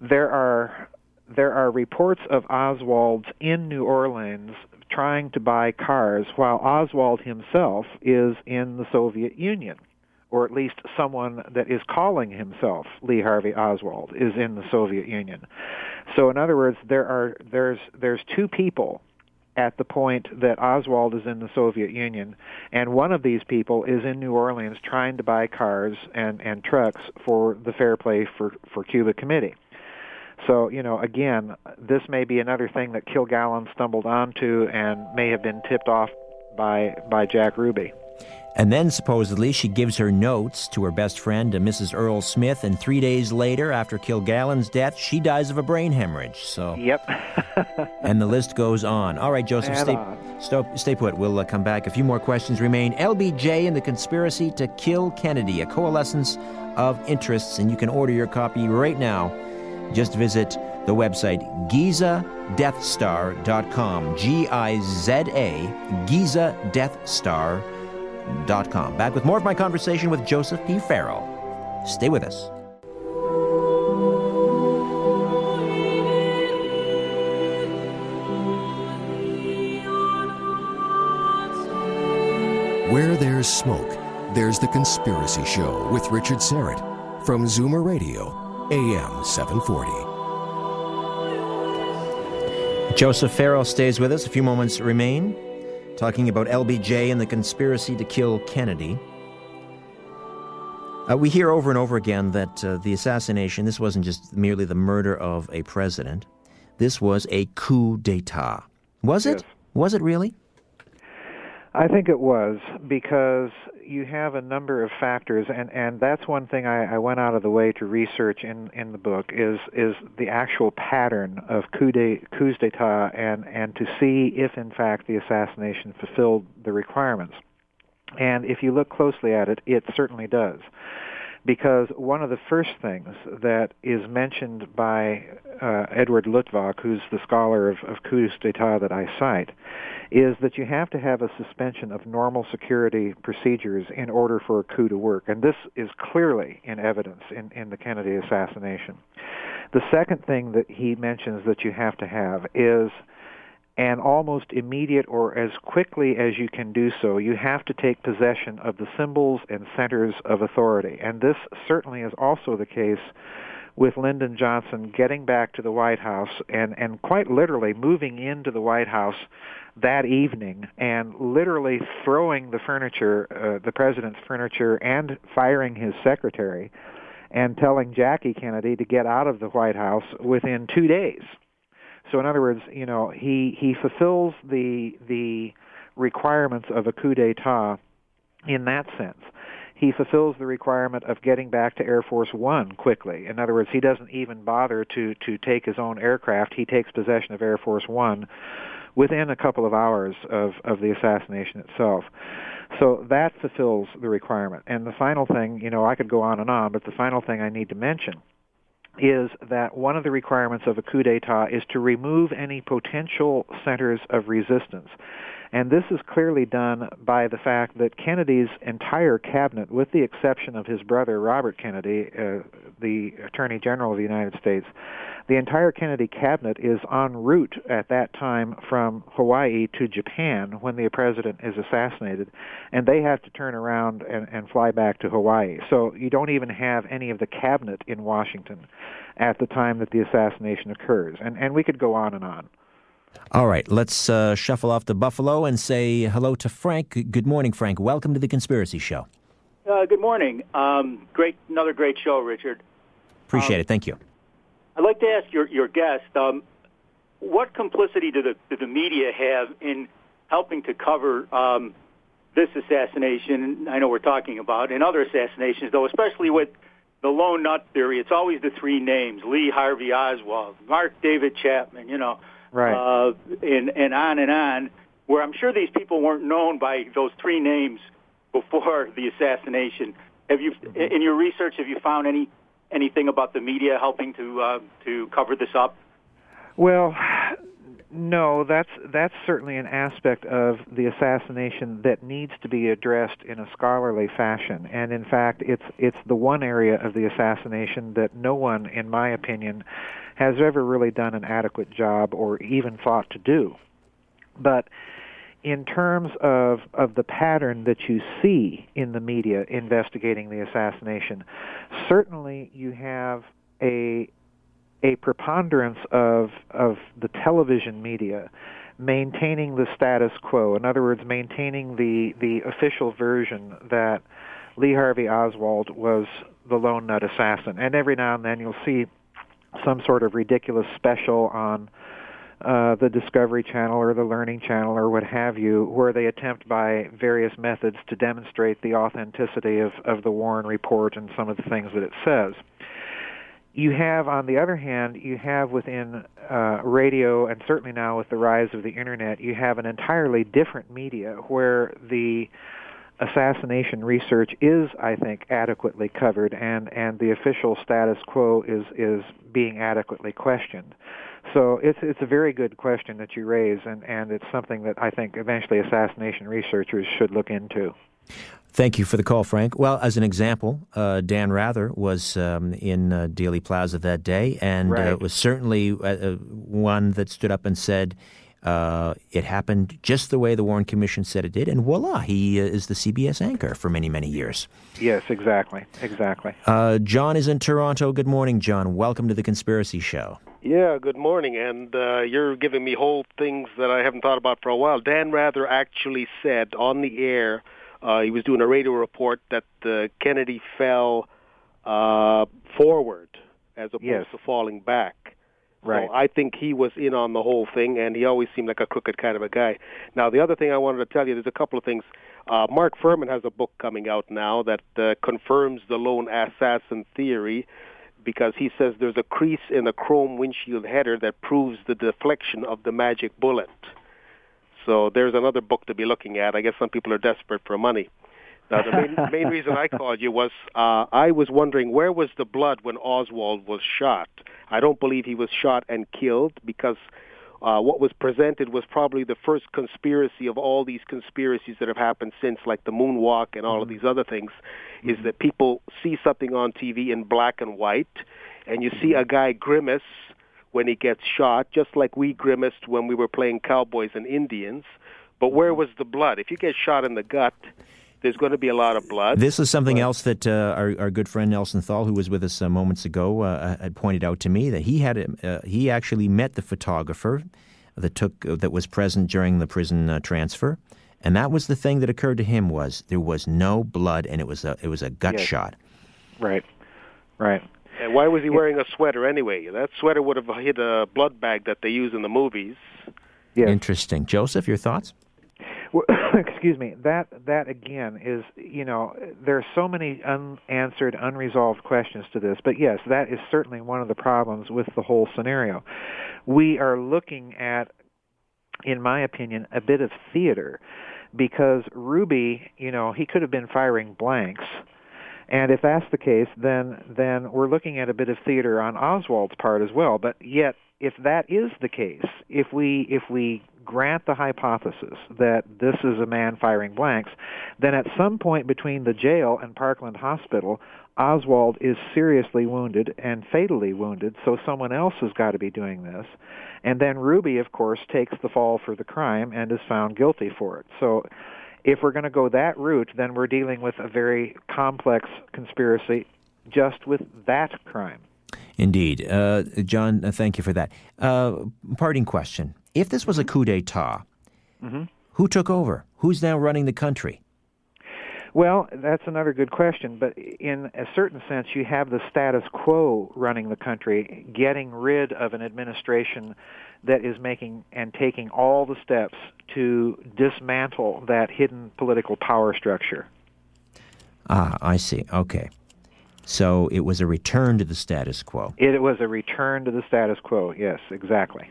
there are, there are reports of Oswalds in New Orleans trying to buy cars while Oswald himself is in the Soviet Union, or at least someone that is calling himself Lee Harvey Oswald is in the Soviet Union. So in other words, there are there's there's two people at the point that Oswald is in the Soviet Union, and one of these people is in New Orleans trying to buy cars and, and trucks for the Fair Play for, for Cuba Committee. So, you know, again, this may be another thing that Kilgallen stumbled onto and may have been tipped off by by Jack Ruby. And then, supposedly, she gives her notes to her best friend, to Missus Earl Smith, and three days later, after Kilgallen's death, she dies of a brain hemorrhage. So, yep. And the list goes on. All right, Joseph, stay, stay, stay put. We'll uh, come back. A few more questions remain. L B J and the Conspiracy to Kill Kennedy, a coalescence of interests, and you can order your copy right now. Just visit the website Giza Death Star dot com, G I Z A, Giza Death Star dot com. Back with more of my conversation with Joseph P. Farrell. Stay with us. Where there's smoke, there's The Conspiracy Show with Richard Syrett from Zoomer Radio, A M seven forty. Joseph Farrell stays with us. A few moments remain. Talking about L B J and the conspiracy to kill Kennedy. Uh, we hear over and over again that uh, the assassination, this wasn't just merely the murder of a president. This was a coup d'etat. Was it? Yes. Was it really? I think it was, because you have a number of factors, and, and that's one thing I, I went out of the way to research in, in the book, is is the actual pattern of coup de, coups d'etat and, and to see if, in fact, the assassination fulfilled the requirements. And if you look closely at it, it certainly does. Because one of the first things that is mentioned by uh, Edward Lutvak, who's the scholar of, of coups d'etat that I cite, is that you have to have a suspension of normal security procedures in order for a coup to work. And this is clearly in evidence in, in the Kennedy assassination. The second thing that he mentions that you have to have is an almost immediate, or as quickly as you can do so, you have to take possession of the symbols and centers of authority. And this certainly is also the case with Lyndon Johnson getting back to the White House and, and quite literally moving into the White House that evening and literally throwing the furniture, uh, the president's furniture, and firing his secretary and telling Jackie Kennedy to get out of the White House within two days. So in other words, you know, he, he fulfills the the requirements of a coup d'etat in that sense. He fulfills the requirement of getting back to Air Force One quickly. In other words, he doesn't even bother to, to take his own aircraft. He takes possession of Air Force One within a couple of hours of, of the assassination itself. So that fulfills the requirement. And the final thing, you know, I could go on and on, but the final thing I need to mention is that one of the requirements of a coup d'etat is to remove any potential centers of resistance. And this is clearly done by the fact that Kennedy's entire cabinet, with the exception of his brother Robert Kennedy, uh, the Attorney General of the United States, the entire Kennedy cabinet is en route at that time from Hawaii to Japan when the president is assassinated, and they have to turn around and, and fly back to Hawaii. So you don't even have any of the cabinet in Washington at the time that the assassination occurs. And, and we could go on and on. All right, let's uh, shuffle off to Buffalo and say hello to Frank. Good morning, Frank. Welcome to The Conspiracy Show. Uh, good morning. Um, great, another great show, Richard. Appreciate um, it. Thank you. I'd like to ask your, your guest, um, what complicity did the, did the media have in helping to cover um, this assassination, I know we're talking about, and other assassinations, though, especially with the lone nut theory? It's always the three names, Lee Harvey Oswald, Mark David Chapman, you know. Right. Uh, and, and on and on, where I'm sure these people weren't known by those three names before the assassination. Have you, in your research, have you found any anything about the media helping to uh, to cover this up? Well, no, that's that's certainly an aspect of the assassination that needs to be addressed in a scholarly fashion. And in fact, it's it's the one area of the assassination that no one, in my opinion, has ever really done an adequate job or even thought to do. But in terms of, of the pattern that you see in the media investigating the assassination, certainly you have a a preponderance of of the television media maintaining the status quo. In other words, maintaining the, the official version that Lee Harvey Oswald was the lone nut assassin. And every now and then you'll see some sort of ridiculous special on uh, the Discovery Channel or the Learning Channel or what have you, where they attempt by various methods to demonstrate the authenticity of, of the Warren Report and some of the things that it says. You have, on the other hand, you have within uh, radio, and certainly now with the rise of the Internet, you have an entirely different media where the assassination research is, I think, adequately covered, and, and the official status quo is, is being adequately questioned. So it's it's a very good question that you raise, and, and it's something that I think eventually assassination researchers should look into. Thank you for the call, Frank. Well, as an example, uh, Dan Rather was um, in uh, Dealey Plaza that day, and right. uh, it was certainly uh, one that stood up and said, Uh, it happened just the way the Warren Commission said it did, and voila, he uh, is the C B S anchor for many, many years. Yes, exactly, exactly. Uh, John is in Toronto. Good morning, John. Welcome to The Conspiracy Show. Yeah, good morning, and uh, you're giving me whole things that I haven't thought about for a while. Dan Rather actually said on the air, uh, he was doing a radio report, that uh, Kennedy fell uh, forward as opposed yes. to falling back. Right. So I think he was in on the whole thing, and he always seemed like a crooked kind of a guy. Now, the other thing I wanted to tell you, there's a couple of things. Uh, Mark Furman has a book coming out now that uh, confirms the lone assassin theory, because he says there's a crease in the chrome windshield header that proves the deflection of the magic bullet. So there's another book to be looking at. I guess some people are desperate for money. Now, the main, main reason I called you was uh, I was wondering, where was the blood when Oswald was shot? I don't believe he was shot and killed, because uh, what was presented was probably the first conspiracy of all these conspiracies that have happened since, like the moonwalk and all mm-hmm. of these other things, mm-hmm. is that people see something on T V in black and white, and you see a guy grimace when he gets shot, just like we grimaced when we were playing Cowboys and Indians. But where was the blood? If you get shot in the gut, there's going to be a lot of blood. This is something else that uh, our, our good friend Nelson Thall, who was with us uh, moments ago, uh, had pointed out to me, that he had uh, he actually met the photographer that took uh, that was present during the prison uh, transfer, and that was the thing that occurred to him, was there was no blood, and it was a it was a gut yes. shot. Right, right. And why was he wearing a sweater anyway? That sweater would have hit a blood bag that they use in the movies. Yes. Interesting, Joseph. Your thoughts? Well, excuse me. That that again is, you know, there are so many unanswered, unresolved questions to this. But yes, that is certainly one of the problems with the whole scenario. We are looking at, in my opinion, a bit of theater, because Ruby, you know, he could have been firing blanks. And if that's the case, then then we're looking at a bit of theater on Oswald's part as well. But yet, if that is the case, if we if we grant the hypothesis that this is a man firing blanks, then at some point between the jail and Parkland Hospital, Oswald is seriously wounded and fatally wounded, so someone else has got to be doing this. And then Ruby, of course, takes the fall for the crime and is found guilty for it. So if we're going to go that route, then we're dealing with a very complex conspiracy just with that crime. Indeed. Uh, John, thank you for that. Uh, parting question. If this was a coup d'etat, mm-hmm. who took over? Who's now running the country? Well, that's another good question, but in a certain sense, you have the status quo running the country, getting rid of an administration that is making and taking all the steps to dismantle that hidden political power structure. Ah, I see. Okay. So it was a return to the status quo. It was a return to the status quo, yes, exactly.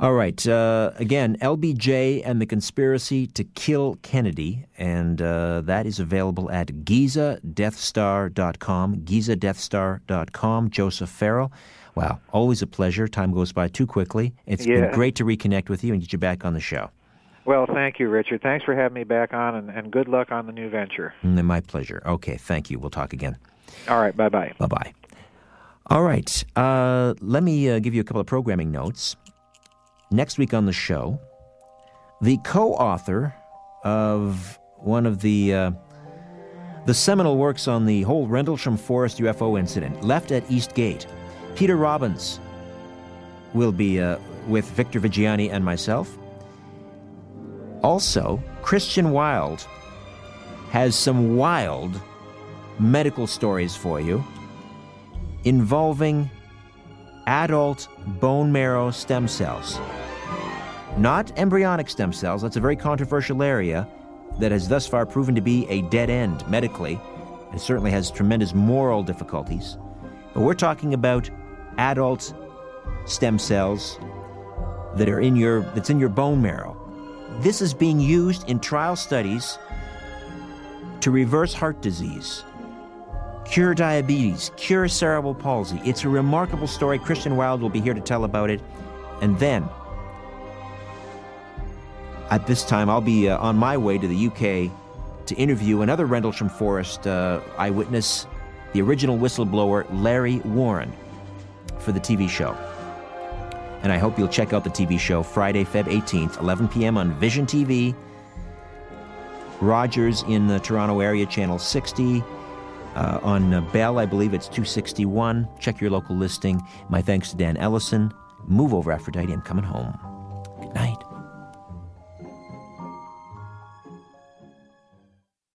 All right. Uh, again, L B J and the Conspiracy to Kill Kennedy, and uh, that is available at Giza Death Star dot com, Giza Death Star dot com, Joseph Farrell. Wow, always a pleasure. Time goes by too quickly. It's yeah. been great to reconnect with you and get you back on the show. Well, thank you, Richard. Thanks for having me back on, and, and good luck on the new venture. Mm, my pleasure. Okay, thank you. We'll talk again. All right, bye-bye. Bye-bye. All right, uh, let me uh, give you a couple of programming notes. Next week on the show, the co-author of one of the uh, the seminal works on the whole Rendlesham Forest U F O incident, Left at East Gate, Peter Robbins, will be uh, with Victor Vigiani and myself. Also, Christian Wilde has some wild medical stories for you involving adult bone marrow stem cells. Not embryonic stem cells. That's a very controversial area that has thus far proven to be a dead end medically. It certainly has tremendous moral difficulties. But we're talking about adult stem cells that are in your, that's in your bone marrow. This is being used in trial studies to reverse heart disease, cure diabetes, cure cerebral palsy. It's a remarkable story. Christian Wilde will be here to tell about it. And then, at this time, I'll be uh, on my way to the U K to interview another Rendlesham Forest uh, eyewitness, the original whistleblower, Larry Warren, for the T V show. And I hope you'll check out the T V show Friday, February eighteenth, eleven p.m. on Vision T V, Rogers in the Toronto area, Channel sixty, Uh, on uh, Bell, I believe it's two sixty-one. Check your local listing. My thanks to Dan Ellison. Move over, Aphrodite. I'm coming home. Good night.